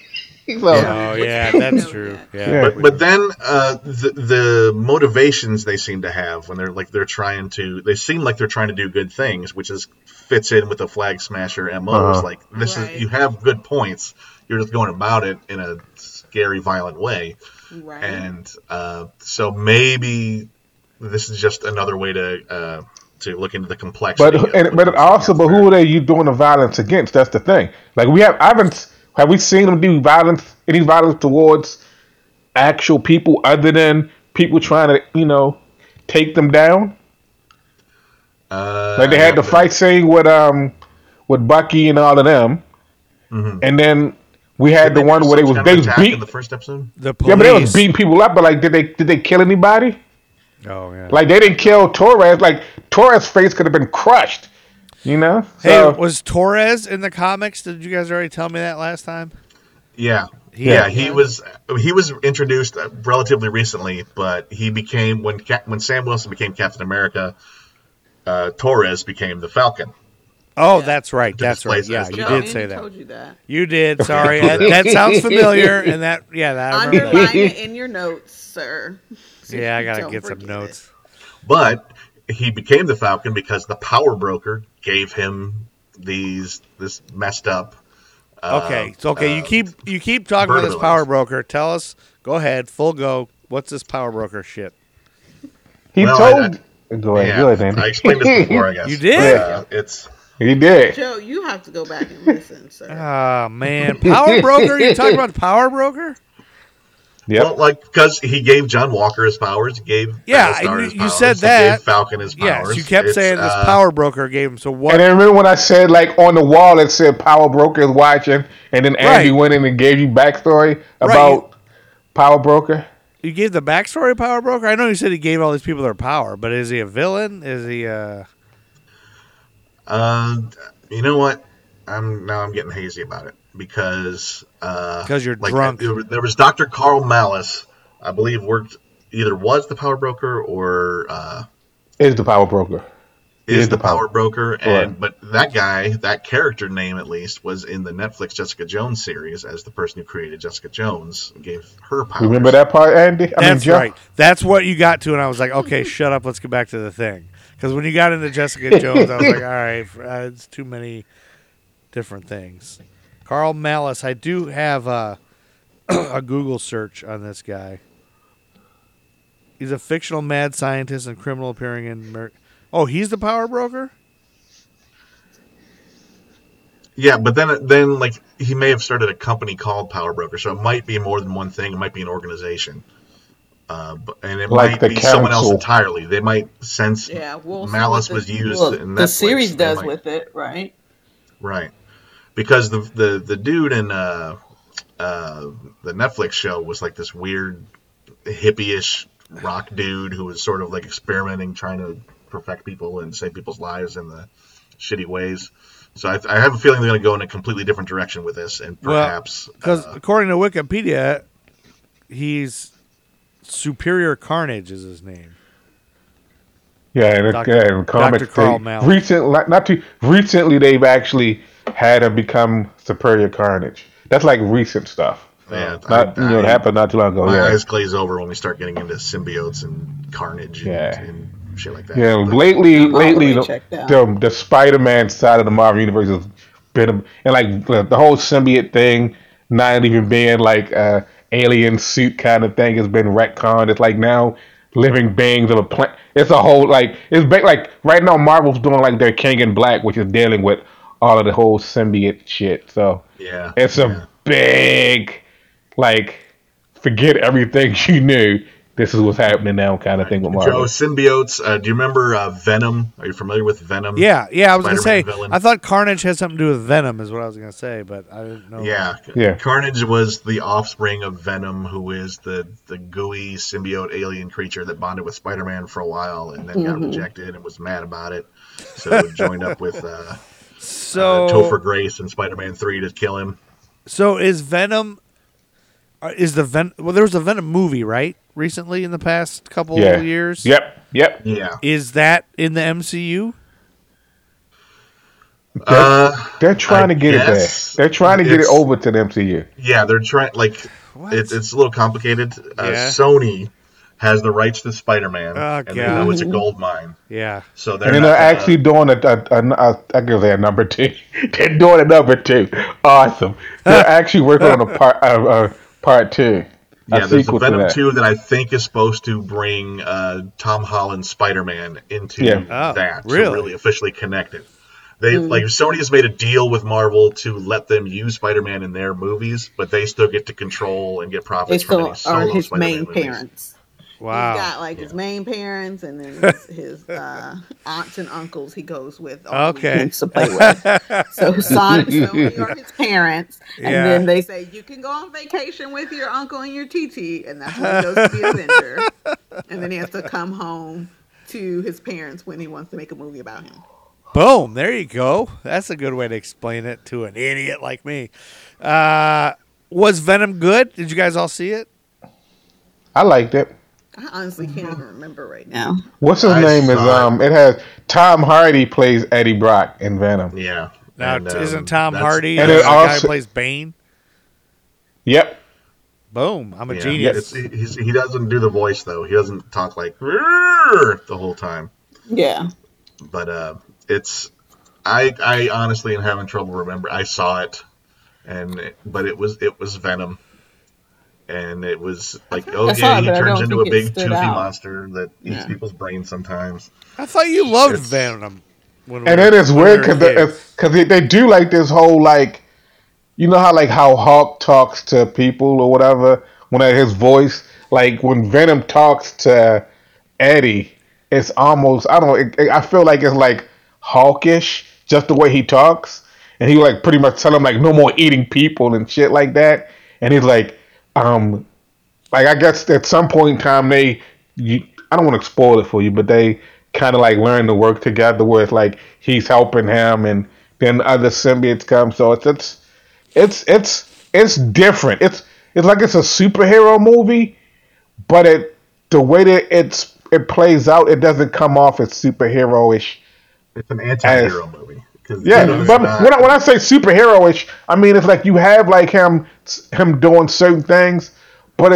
Oh yeah, that's true. Yeah. But then the motivations they seem to have when they seem like they're trying to do good things, which fits in with the Flag Smasher MO. It's like this is you have good points. You're just going about it in a scary, violent way, right? And so maybe this is just another way to look into the complexity. But who are you doing the violence against? That's the thing. Like Have we seen them do violence, any violence towards actual people other than people trying to, take them down? Like they had the fight scene with Bucky and all of them, and then We had the one where they was beating in the first episode. The police. Yeah, but they was beating people up. But like, did they kill anybody? Oh yeah. Like they didn't kill Torres. Like Torres' face could have been crushed. You know. So, hey, was Torres in the comics? Did you guys already tell me that last time? Yeah. He was introduced relatively recently, but he became when Sam Wilson became Captain America, Torres became the Falcon. Oh, yeah. That's right. That's right. Yeah, you did say that. I told you that. You did. Sorry, that sounds familiar. And that, yeah, that underline it in your notes, sir. So yeah, I gotta get some notes. It. But he became the Falcon because the Power Broker gave him this messed up. Okay. You keep talking about this Power Broker. Tell us. Go ahead. Full go. What's this Power Broker shit? Go ahead, I explained this before, I guess. You did. He did. Joe, you have to go back and listen, sir. Oh, man. Power Broker? You're talking about Power Broker? Yeah. Well, because he gave John Walker his powers. You said that. He gave Falcon his powers. Yes, you kept saying this Power Broker gave him. So what? And I remember when I said, on the wall, it said Power Broker is watching, and then Andy went in and gave you backstory about Power Broker? You gave the backstory of Power Broker? I know you said he gave all these people their power, but is he a villain? Is he you know what? I'm getting hazy about it because you're drunk. There was Dr. Carl Malice, I believe, was the Power Broker or is the Power Broker. But that character name at least was in the Netflix Jessica Jones series as the person who created Jessica Jones and gave her power. Remember that part, Andy? That's right. That's what you got to, and I was like, okay, shut up. Let's get back to the thing. Because when you got into Jessica Jones, I was like, all right, it's too many different things. Carl Malice, I do have a Google search on this guy. He's a fictional mad scientist and criminal appearing in... Oh, he's the Power Broker? Yeah, but then he may have started a company called Power Broker, so it might be more than one thing. It might be an organization. And it might be someone else entirely. They might sense Malice was used in that. The series does with it, right? Right. Because the dude in the Netflix show was like this weird hippie-ish rock dude who was sort of like experimenting, trying to perfect people and save people's lives in the shitty ways. So I have a feeling they're going to go in a completely different direction with this, and perhaps... Because according to Wikipedia, he's... Superior Carnage is his name. Yeah, and Dr. Carl Malice. Recently, they've actually had him become Superior Carnage. That's recent stuff. Yeah, it happened not too long ago. My eyes glaze over when we start getting into symbiotes and Carnage and shit like that. Yeah, lately the Spider-Man side of the Marvel universe has been, and the whole symbiote thing, not even being alien suit kind of thing has been retconned. It's now living beings of a planet. It's a whole it's big, right now Marvel's doing their King in Black, which is dealing with all of the whole symbiote shit. So yeah, it's a big forget everything you knew. This is what's happening now kind of thing with Marvel. Joe, symbiotes. Do you remember Venom? Are you familiar with Venom? Yeah. I was going to say, villain? I thought Carnage had something to do with Venom is what I was going to say, but I didn't know. Yeah. Carnage was the offspring of Venom, who is the gooey symbiote alien creature that bonded with Spider-Man for a while and then got rejected and was mad about it. So joined up with Topher Grace in Spider-Man 3 to kill him. So is Venom... there was a Venom movie, right? Recently in the past couple of years? Yep. Yeah. Is that in the MCU? They're trying to get it there. They're trying to get it over to the MCU. Yeah, they're trying, it's a little complicated. Sony has the rights to Spider-Man. And they know it's a gold mine. Yeah. So they're actually doing a number two. They're doing a number two. Awesome. They're actually working on a part of... Part 2. Yeah, there's the Venom 2 that I think is supposed to bring Tom Holland's Spider-Man into that. Really? So really officially connected. They Sony has made a deal with Marvel to let them use Spider-Man in their movies, but they still get to control and get profits from any solo Spider-Man movies. They still are his main parents. Wow. He's got like his main parents and then his aunts and uncles he goes with. Okay. To play with. So Sonic's are his parents. And then they say, you can go on vacation with your uncle and your TT. And that's when he goes to the adventure. And then he has to come home to his parents when he wants to make a movie about him. Boom. There you go. That's a good way to explain it to an idiot like me. Was Venom good? Did you guys all see it? I liked it. I honestly can't even remember right now. What's his name? It has Tom Hardy plays Eddie Brock in Venom. Yeah. Now, and, isn't Tom Hardy the guy who plays Bane? Yep. Boom. I'm a genius. Yeah, he doesn't do the voice, though. He doesn't talk like the whole time. Yeah. But I honestly am having trouble remembering. I saw it, but it was Venom. And it was like, he turns into a big toothy monster that eats people's brains sometimes. I thought you loved Venom. And it is weird because they do like this whole like, you know how like how Hulk talks to people or whatever when at his voice, like when Venom talks to Eddie, it's almost I feel like it's like Hulkish just the way he talks, and he like pretty much tell him like no more eating people and shit like that, and he's like. Like I guess at some point in time I don't want to spoil it for you, but they kind of like learn to work together where it's like he's helping him, and then other symbiotes come. So it's different. It's like it's a superhero movie, but the way that it plays out, it doesn't come off as superheroish. It's an anti-hero movie. Yeah, but when I say superheroish, I mean it's like you have like him doing certain things, but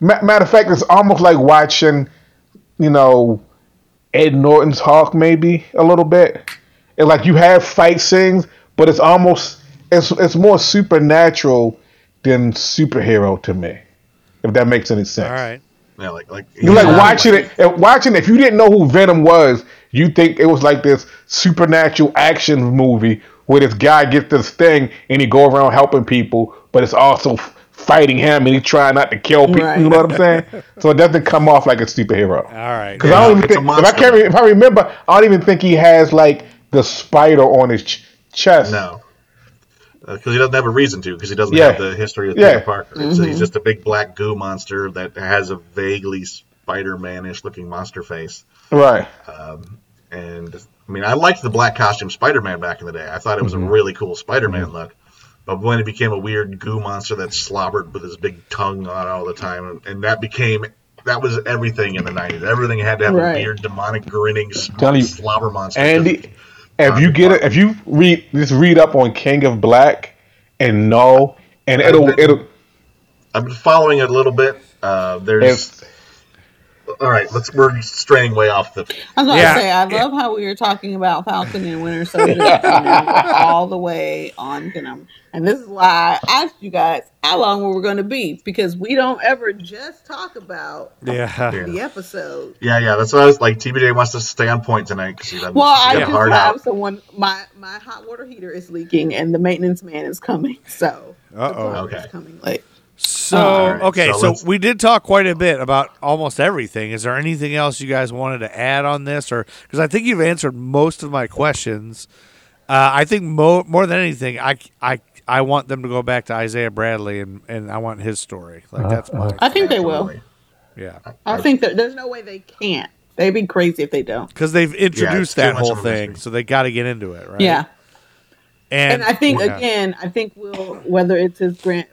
matter of fact, it's almost like watching, you know, Ed Norton's Hulk maybe a little bit. And like you have fight scenes, but it's almost it's more supernatural than superhero to me, if that makes any sense. All right, yeah, like you're like watching it. If you didn't know who Venom was. You think it was like this supernatural action movie where this guy gets this thing and he go around helping people, but it's also fighting him and he's trying not to kill people. Right. You know what I'm saying? So it doesn't come off like a superhero. All right. Because I don't even think, if I remember, I don't even think he has like the spider on his chest. No. Because he doesn't have a reason to, because he doesn't have the history of Peter Parker. Mm-hmm. So he's just a big black goo monster that has a vaguely Spider-Man-ish looking monster face. Right. And I mean, I liked the black costume Spider-Man back in the day. I thought it was a really cool Spider-Man look. But when it became a weird goo monster that slobbered with his big tongue on all the time, and that was everything in the 90s. Everything had to have a weird, demonic, grinning slobber monster. Andy, if you read up on King of Black, I've been following it a little bit. All right, we're straying way off the... I was going to say, I love how we were talking about Falcon and Winter Soldier all the way on Venom. And this is why I asked you guys how long we were going to be, because we don't ever just talk about the episode. Yeah, that's what I was like. TBJ wants to stay on point tonight. My hot water heater is leaking, and the maintenance man is coming, so... It's coming late. So we did talk quite a bit about almost everything. Is there anything else you guys wanted to add on this? Because I think you've answered most of my questions. I think more than anything, I want them to go back to Isaiah Bradley, and I want his story. Like that's my I think they will. Yeah. I think that there's no way they can't. They'd be crazy if they don't. Because they've introduced that whole thing, so they got to get into it, right? Yeah. And I think again, whether it's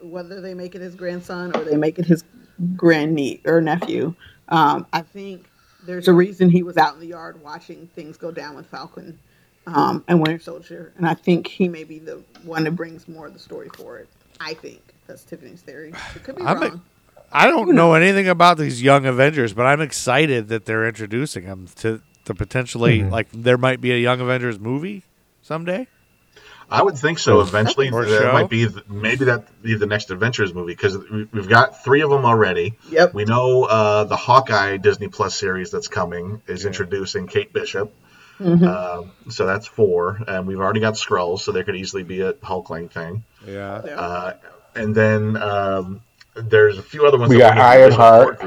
whether they make it his grandson or they make it his grandniece or nephew, I think there's a reason he was out in the yard watching things go down with Falcon and Winter Soldier, and I think he may be the one that brings more of the story forward. I think that's Tiffany's theory. It could be wrong. I don't know anything about these Young Avengers, but I'm excited that they're introducing them to potentially like there might be a Young Avengers movie someday. I would think so. Eventually, that might be maybe the next Avengers movie, because we've got three of them already. Yep. We know the Hawkeye Disney Plus series that's coming is introducing Kate Bishop, so that's four. And we've already got Skrulls, so there could easily be a Hulkling thing. Yeah. And then there's a few other ones. We got Ironheart.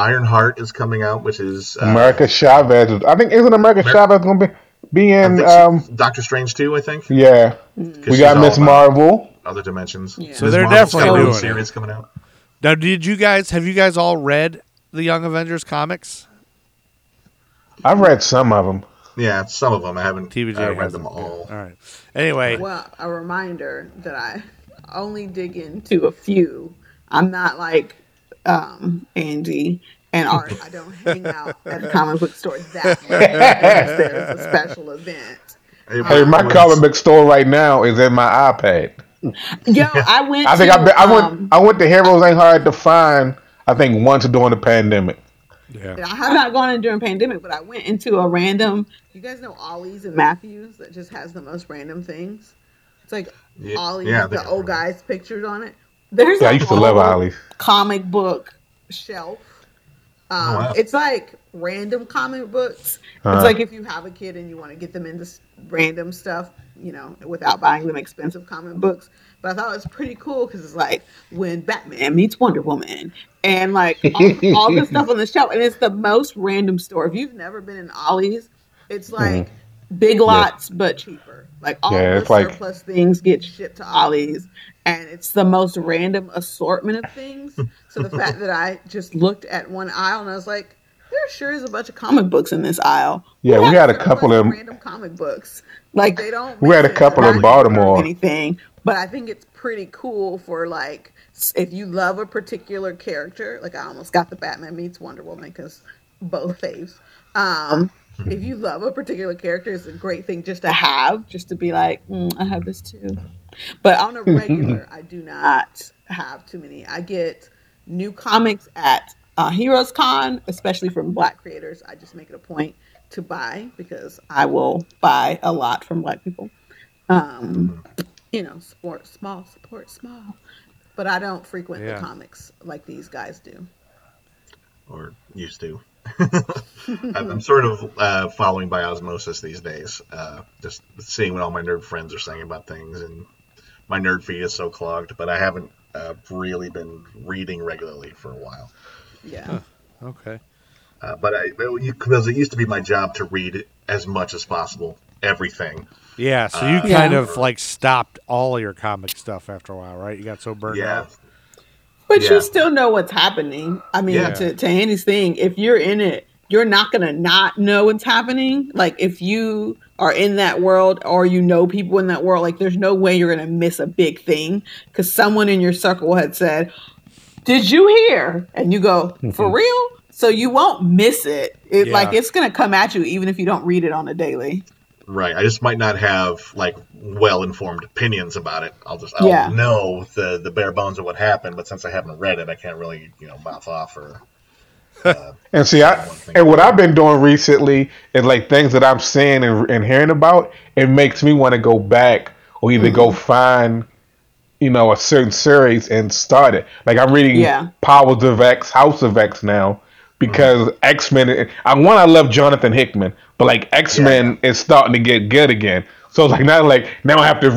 Ironheart is coming out, which is America Chavez. I think isn't America Chavez going to be in Doctor Strange 2, I think. Yeah, we got Miss Marvel. Other dimensions. Yeah. So they're definitely doing series coming out. Now, have you guys all read the Young Avengers comics? I've read some of them. Yeah, some of them. I haven't read them all. All right. Anyway. Well, a reminder that I only dig into a few. I'm not like Angie and Art. I don't hang out at a comic book store that much unless there's a special event. Hey, my comic book store right now is in my iPad. Yo, I went. I went to Heroes Ain't Hard to Find. I think once during the pandemic. Yeah. I have not gone in during pandemic, but I went into a random. You guys know Ollie's and Matthews that just has the most random things. It's like Ollie's, the old guys pictured on it. There's I used to love Ollie's comic book shelf. It's like random comic books. Uh-huh. It's like if you have a kid and you want to get them into random stuff, you know, without buying them expensive comic books. But I thought it was pretty cool because it's like when Batman meets Wonder Woman and like all the stuff on the shelf. And it's the most random store. If you've never been in Ollie's, it's like Big Lots but cheaper. Like all the surplus things get shipped to Ollie's. And it's the most random assortment of things. So the fact that I just looked at one aisle and I was like, there sure is a bunch of comic books in this aisle. Yeah, we had a couple of random comic books. Like they don't. We had a couple in Baltimore. Anything, but I think it's pretty cool for like if you love a particular character. Like I almost got the Batman meets Wonder Woman because both faves. If you love a particular character, it's a great thing just to have, just to be like, I have this too. But on a regular, I do not have too many. I get new comics at Heroes Con, especially from Black creators. I just make it a point to buy because I will buy a lot from Black people. You know, support small. But I don't frequent the comics like these guys do. Or used to. I'm sort of following by osmosis these days. Just seeing what all my nerd friends are saying about things. And my nerd feed is so clogged, but I haven't really been reading regularly for a while. Yeah. Huh. Okay. But because it used to be my job to read as much as possible, everything. Yeah. So you kind of like stopped all your comic stuff after a while, right? You got so burned out. But you still know what's happening. I mean, to Andy's thing, if you're in it, you're not going to not know what's happening. Like if you are in that world or you know people in that world, like there's no way you're going to miss a big thing because someone in your circle had said, "Did you hear?" And you go, "For real?" So you won't miss it. Like it's going to come at you even if you don't read it on a daily. Right. I just might not have like well-informed opinions about it. I'll know the bare bones of what happened, but since I haven't read it, I can't really, mouth off or and see, what I've been doing recently is like things that I'm seeing and hearing about, it makes me want to go back or either go find a certain series and start it. Like I'm reading Powers of X, House of X now because X-Men. I love Jonathan Hickman, but like X-Men is starting to get good again. So it's like now I have to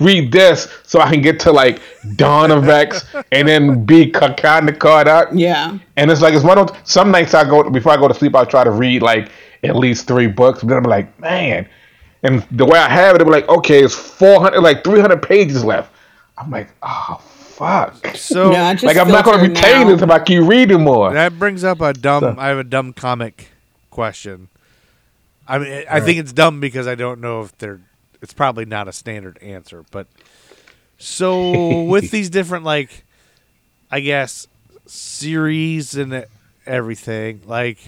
read this so I can get to like Dawn of X and then be kind of caught up. Yeah, and it's like it's one of some nights I go before I go to sleep. I try to read like at least 3 books, but then I'm like, man, and the way I have it, I'm like, okay, it's 300 pages left. I'm like, oh, fuck. So, I'm not going to retain this if I keep reading more. That brings up I have a dumb comic question. I mean, I think it's dumb because I don't know if it's probably not a standard answer. But so with these different, like, I guess, series and everything, like,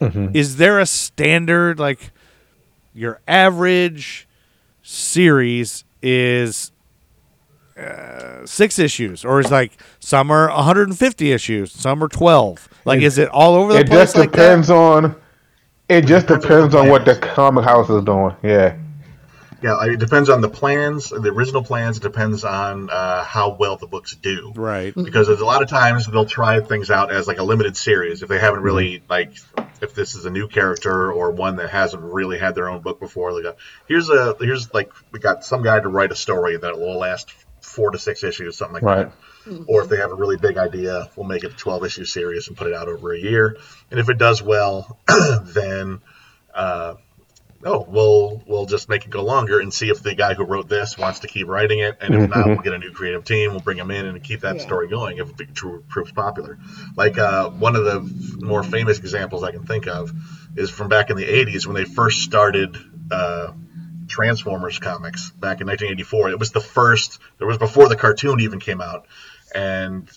is there a standard, like, your average series is 6 issues, or is like some are 150 issues, some are 12. Like, is it all over the place? It just depends on what the comic house is doing. Yeah. Yeah, it depends on the plans, the original plans. It depends on how well the books do. Right. Because there's a lot of times they'll try things out as like a limited series if they haven't really, like, if this is a new character or one that hasn't really had their own book before. They go, here's like, we got some guy to write a story that will last 4 to 6 issues, something like that. Mm-hmm. Or if they have a really big idea, we'll make it a 12-issue series and put it out over a year. And if it does well, then we'll just make it go longer and see if the guy who wrote this wants to keep writing it. And if not, we'll get a new creative team. We'll bring them in and keep that story going if it proves popular. Like one of the more famous examples I can think of is from back in the 80s when they first started Transformers comics back in 1984. It was the first, there was before the cartoon even came out. And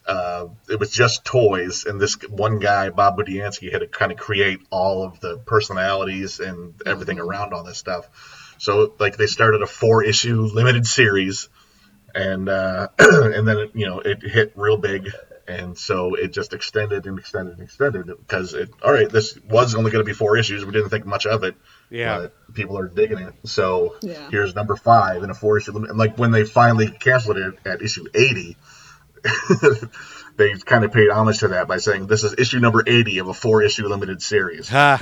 it was just toys, and this one guy, Bob Budiansky, had to kind of create all of the personalities and everything around all this stuff. So, like, they started a 4-issue limited series, and and then it hit real big, and so it just extended and extended and extended because this was only going to be 4 issues. We didn't think much of it. Yeah, but people are digging it. So here's number 5 in a 4-issue limit. And like when they finally canceled it at issue 80. They kind of paid homage to that by saying this is issue number 80 of a 4-issue limited series, which I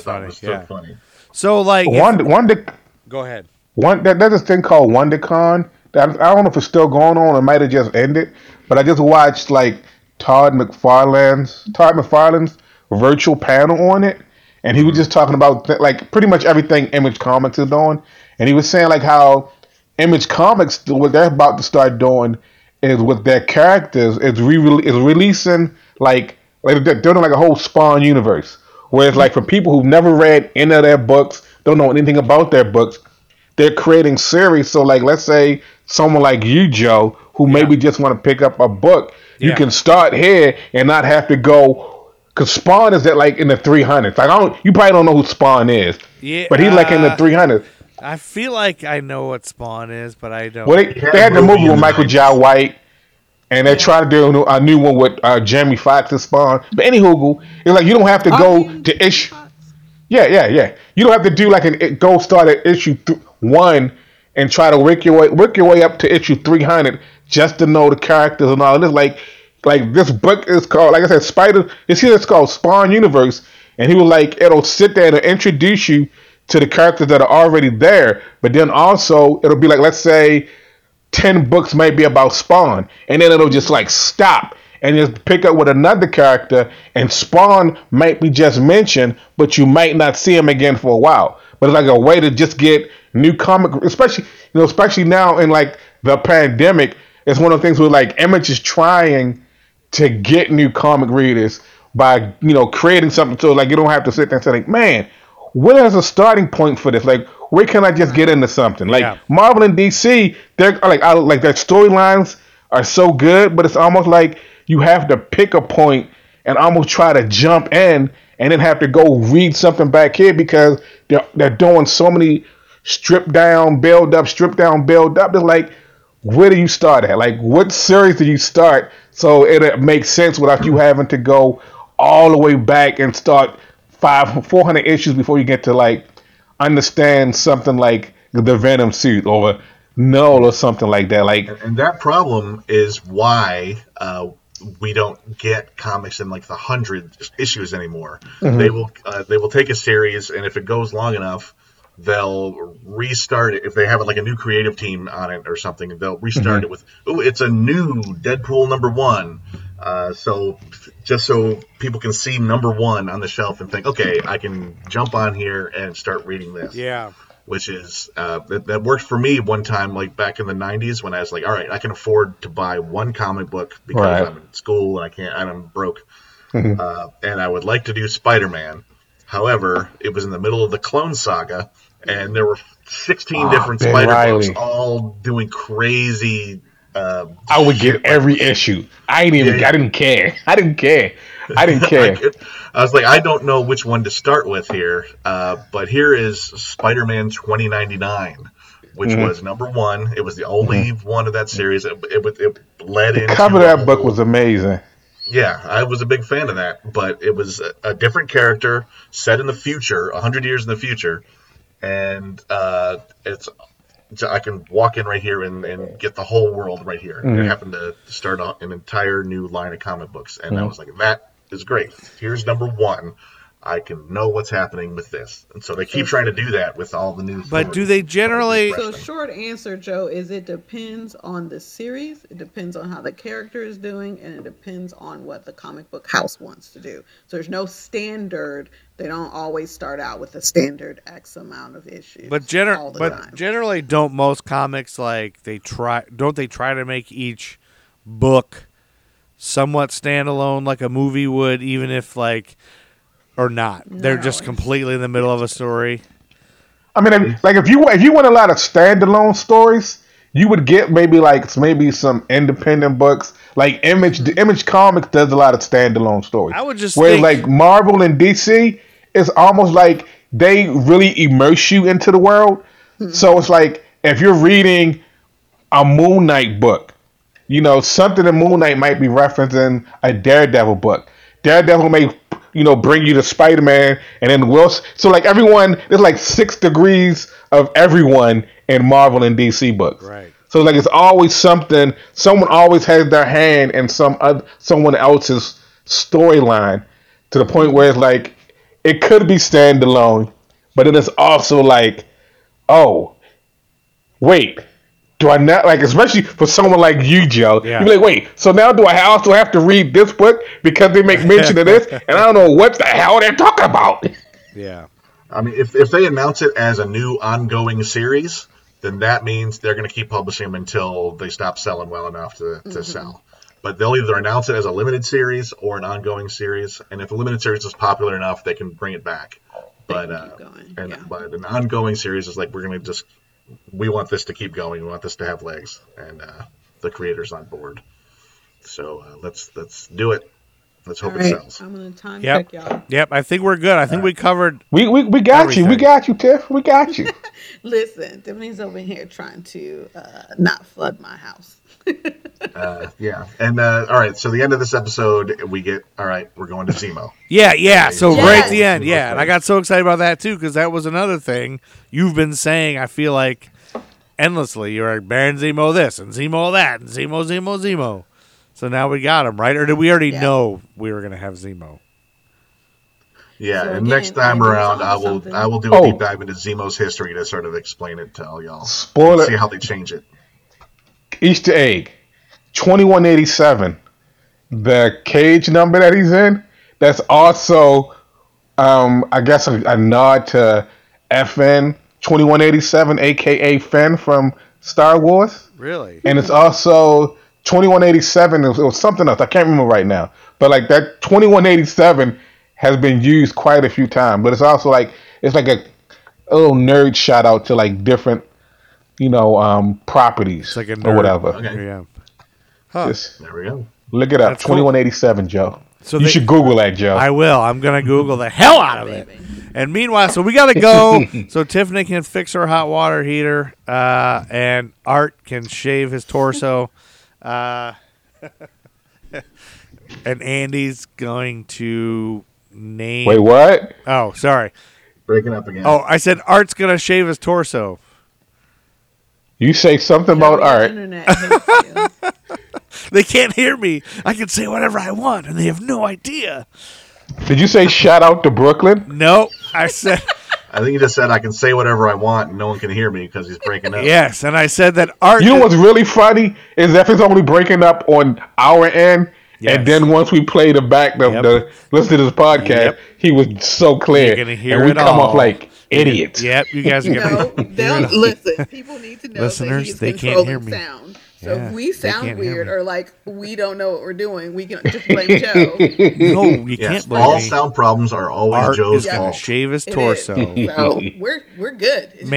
thought was so funny. So like, go ahead. There's this thing called WonderCon. I don't know if it's still going on. It might have just ended, but I just watched like Todd McFarlane's virtual panel on it, and he was just talking about like pretty much everything Image Comics is doing, and he was saying like how Image Comics, what they're about to start doing is with their characters, is releasing like they're doing like a whole Spawn universe, where it's like for people who've never read any of their books, don't know anything about their books, they're creating series. So like, let's say someone like you, Joe, who maybe just want to pick up a book, you can start here and not have to go, because Spawn is at like in the 300s. Like you probably don't know who Spawn is, but he's like in the 300s. I feel like I know what Spawn is, but I don't. Well, they had the movie with Michael Jai White, and they're trying to do a new one with Jamie Foxx's Spawn. But anywho, it's like you don't have to go to issue. Yeah. You don't have to do like go start at issue 1 and try to work your way up to issue 300 just to know the characters and all this. Like this book is called, like I said, it's called Spawn Universe, and he was like, it'll sit there and introduce you to the characters that are already there, but then also it'll be like, let's say 10 books might be about Spawn, and then it'll just like stop and just pick up with another character, and Spawn might be just mentioned, but you might not see him again for a while. But it's like a way to just get new comic, especially now in like the pandemic, it's one of the things where like Image is trying to get new comic readers by creating something so like you don't have to sit there and say like, man, what is a starting point for this? Like, where can I just get into something? Like Marvel and DC, they're like their storylines are so good, but it's almost like you have to pick a point and almost try to jump in, and then have to go read something back here because they're doing so many strip down, build up. They're like, where do you start at? Like, what series do you start so it makes sense without you having to go all the way back and start 400 issues before you get to like understand something like the Venom suit or Null or something like that. Like, and that problem is why we don't get comics in like the 100 issues anymore. Mm-hmm. They will take a series, and if it goes long enough, they'll restart it. If they have like a new creative team on it or something, they'll restart it with, it's a new Deadpool number 1. So just so people can see number 1 on the shelf and think, okay, I can jump on here and start reading this. Yeah. Which is, that worked for me one time, like back in the 90s when I was like, all right, I can afford to buy one comic book because I'm in school and I'm broke. Mm-hmm. And I would like to do Spider-Man. However, it was in the middle of the Clone Saga, and there were 16 different Spider-Books all doing crazy. I would get every issue. I didn't care. I didn't care. I was like, I don't know which one to start with here, but here is Spider-Man 2099, which was number 1. It was the only one of that series. It led in. The cover of that book was amazing. Yeah, I was a big fan of that, but it was a different character set in the future, 100 years in the future, and it's. So I can walk in right here and get the whole world right here. Mm-hmm. It happened to start an entire new line of comic books. And I was like, that is great. Here's number 1. I can know what's happening with this. And so they keep trying to do that with all the new stories. But do they generally... So short answer, Joe, is it depends on the series. It depends on how the character is doing, and it depends on what the comic book house wants to do. So there's no standard. They don't always start out with a standard X amount of issues. But, generally, don't most comics, like, don't they try to make each book somewhat standalone like a movie would, even if, like... Or not? No. They're just completely in the middle of a story. I mean, like if you want a lot of standalone stories, you would get maybe some independent books. Like Image Comics does a lot of standalone stories. I would just like Marvel and DC, it's almost like they really immerse you into the world. Mm-hmm. So it's like if you're reading a Moon Knight book, you know something in Moon Knight might be referencing a Daredevil book. Daredevil may bring you to Spider-Man, and then so like everyone, there's like 6 degrees of everyone in Marvel and DC books. Right. So like it's always something. Someone always has their hand in someone else's storyline, to the point where it's like it could be standalone, but then it's also like, oh, wait. Do I not, like, especially for someone like you, Joe? Yeah. You'd be like, wait, so now do I also have to read this book because they make mention of this? And I don't know what the hell they're talking about. Yeah. I mean, if they announce it as a new ongoing series, then that means they're going to keep publishing them until they stop selling well enough to sell. But they'll either announce it as a limited series or an ongoing series. And if a limited series is popular enough, they can bring it back. But an ongoing series is like, we're going to just... We want this to keep going. We want this to have legs, and the creator's on board. So let's do it. Let's hope it sells. I'm gonna time check, y'all. Yep, I think we're good. I think we covered. We got everything. We got you, Tiff. We got you. Listen, Tiffany's over here trying to not flood my house. All right. So the end of this episode, we get we're going to Zemo. Yeah. So right at the end, and I got so excited about that too, because that was another thing you've been saying. I feel like endlessly you're like Baron Zemo this and Zemo that and Zemo. So now we got him, right? Or did we already know we were going to have Zemo? Yeah, so and again, next time around, I will do a deep dive into Zemo's history to sort of explain it to all y'all. Spoiler. See how they change it. Easter egg, 2187, the cage number that he's in, that's also, I guess, a nod to FN 2187, a.k.a. Finn from Star Wars. Really? And it's also... 2187, it was something else. I can't remember right now. But like that 2187 has been used quite a few times. But it's also like, it's like a little nerd shout out to like different, properties like or whatever. Okay. Yeah. Huh. There we go. Look it up. That's 2187, cool. Joe. So you should Google that, Joe. I will. I'm going to Google the hell out of it. And meanwhile, so we got to go so Tiffany can fix her hot water heater and Art can shave his torso. And Andy's going to name. Wait, what? Oh, sorry. Breaking up again. Oh, I said Art's going to shave his torso. You say something about Art. Internet hates you. They can't hear me. I can say whatever I want, and they have no idea. Did you say shout out to Brooklyn? No, I said. I think you just said I can say whatever I want and no one can hear me because he's breaking up. Yes, and I said that Art... You know what's really funny is that it's only breaking up on our end, and then once we played it back, the listen to this podcast, he was so clear. You're gonna hear and we come all off like idiots. Yep, you guys are going to... Listen, people need to know listeners, that he's controlling they can't hear me. Sound. So if we sound weird or like we don't know what we're doing, we can just blame Joe. No, you can't blame all sound problems are always Art Joe's fault. Going to shave his torso. So we're good. It's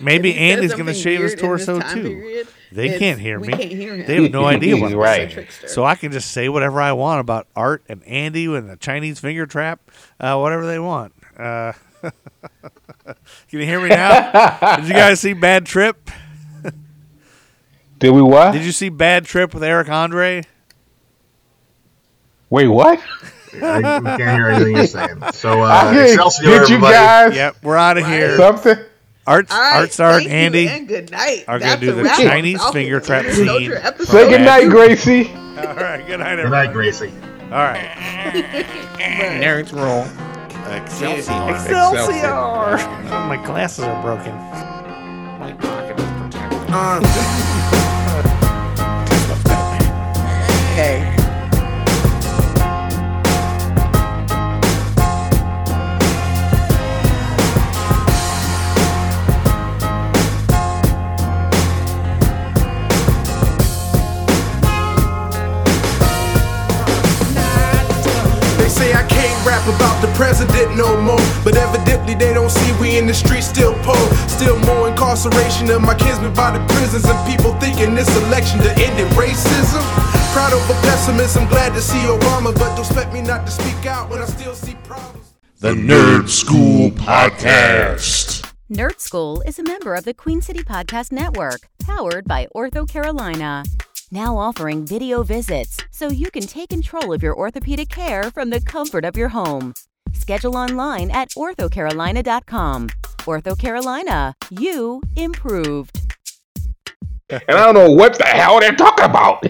maybe Andy's going to shave his torso too. Period, they can't hear me. Can't hear him. They have no idea what I'm saying. So I can just say whatever I want about Art and Andy and the Chinese finger trap, whatever they want. Can you hear me now? Did you guys see Bad Trip? Did we what? Did you see Bad Trip with Eric Andre? Wait, what? I can't hear anything you're saying. So, Excelsior, everybody. Guys? Yep, we're out of here. Something? Art Star and Andy and good night. Are going to do the Chinese finger trap scene. Say good night, Gracie. All right, good night, everybody. Good night, Gracie. All right. Nerds roll. Excelsior. Excelsior! Oh, my glasses are broken. My pocket is protected. Okay. About the president no more, but evidently they don't see we in the streets still poor, still more incarceration of my kinsmen by the prisons, and people thinking this election to end it racism. Proud of a pessimism, glad to see Obama, but don't expect me not to speak out when I still see problems. The Nerd School Podcast. Nerd School is a member of the Queen City Podcast Network, powered by Ortho Carolina. Now offering video visits so you can take control of your orthopedic care from the comfort of your home. Schedule online at orthocarolina.com. Ortho Carolina, you improved. And I don't know what the hell they're talking about.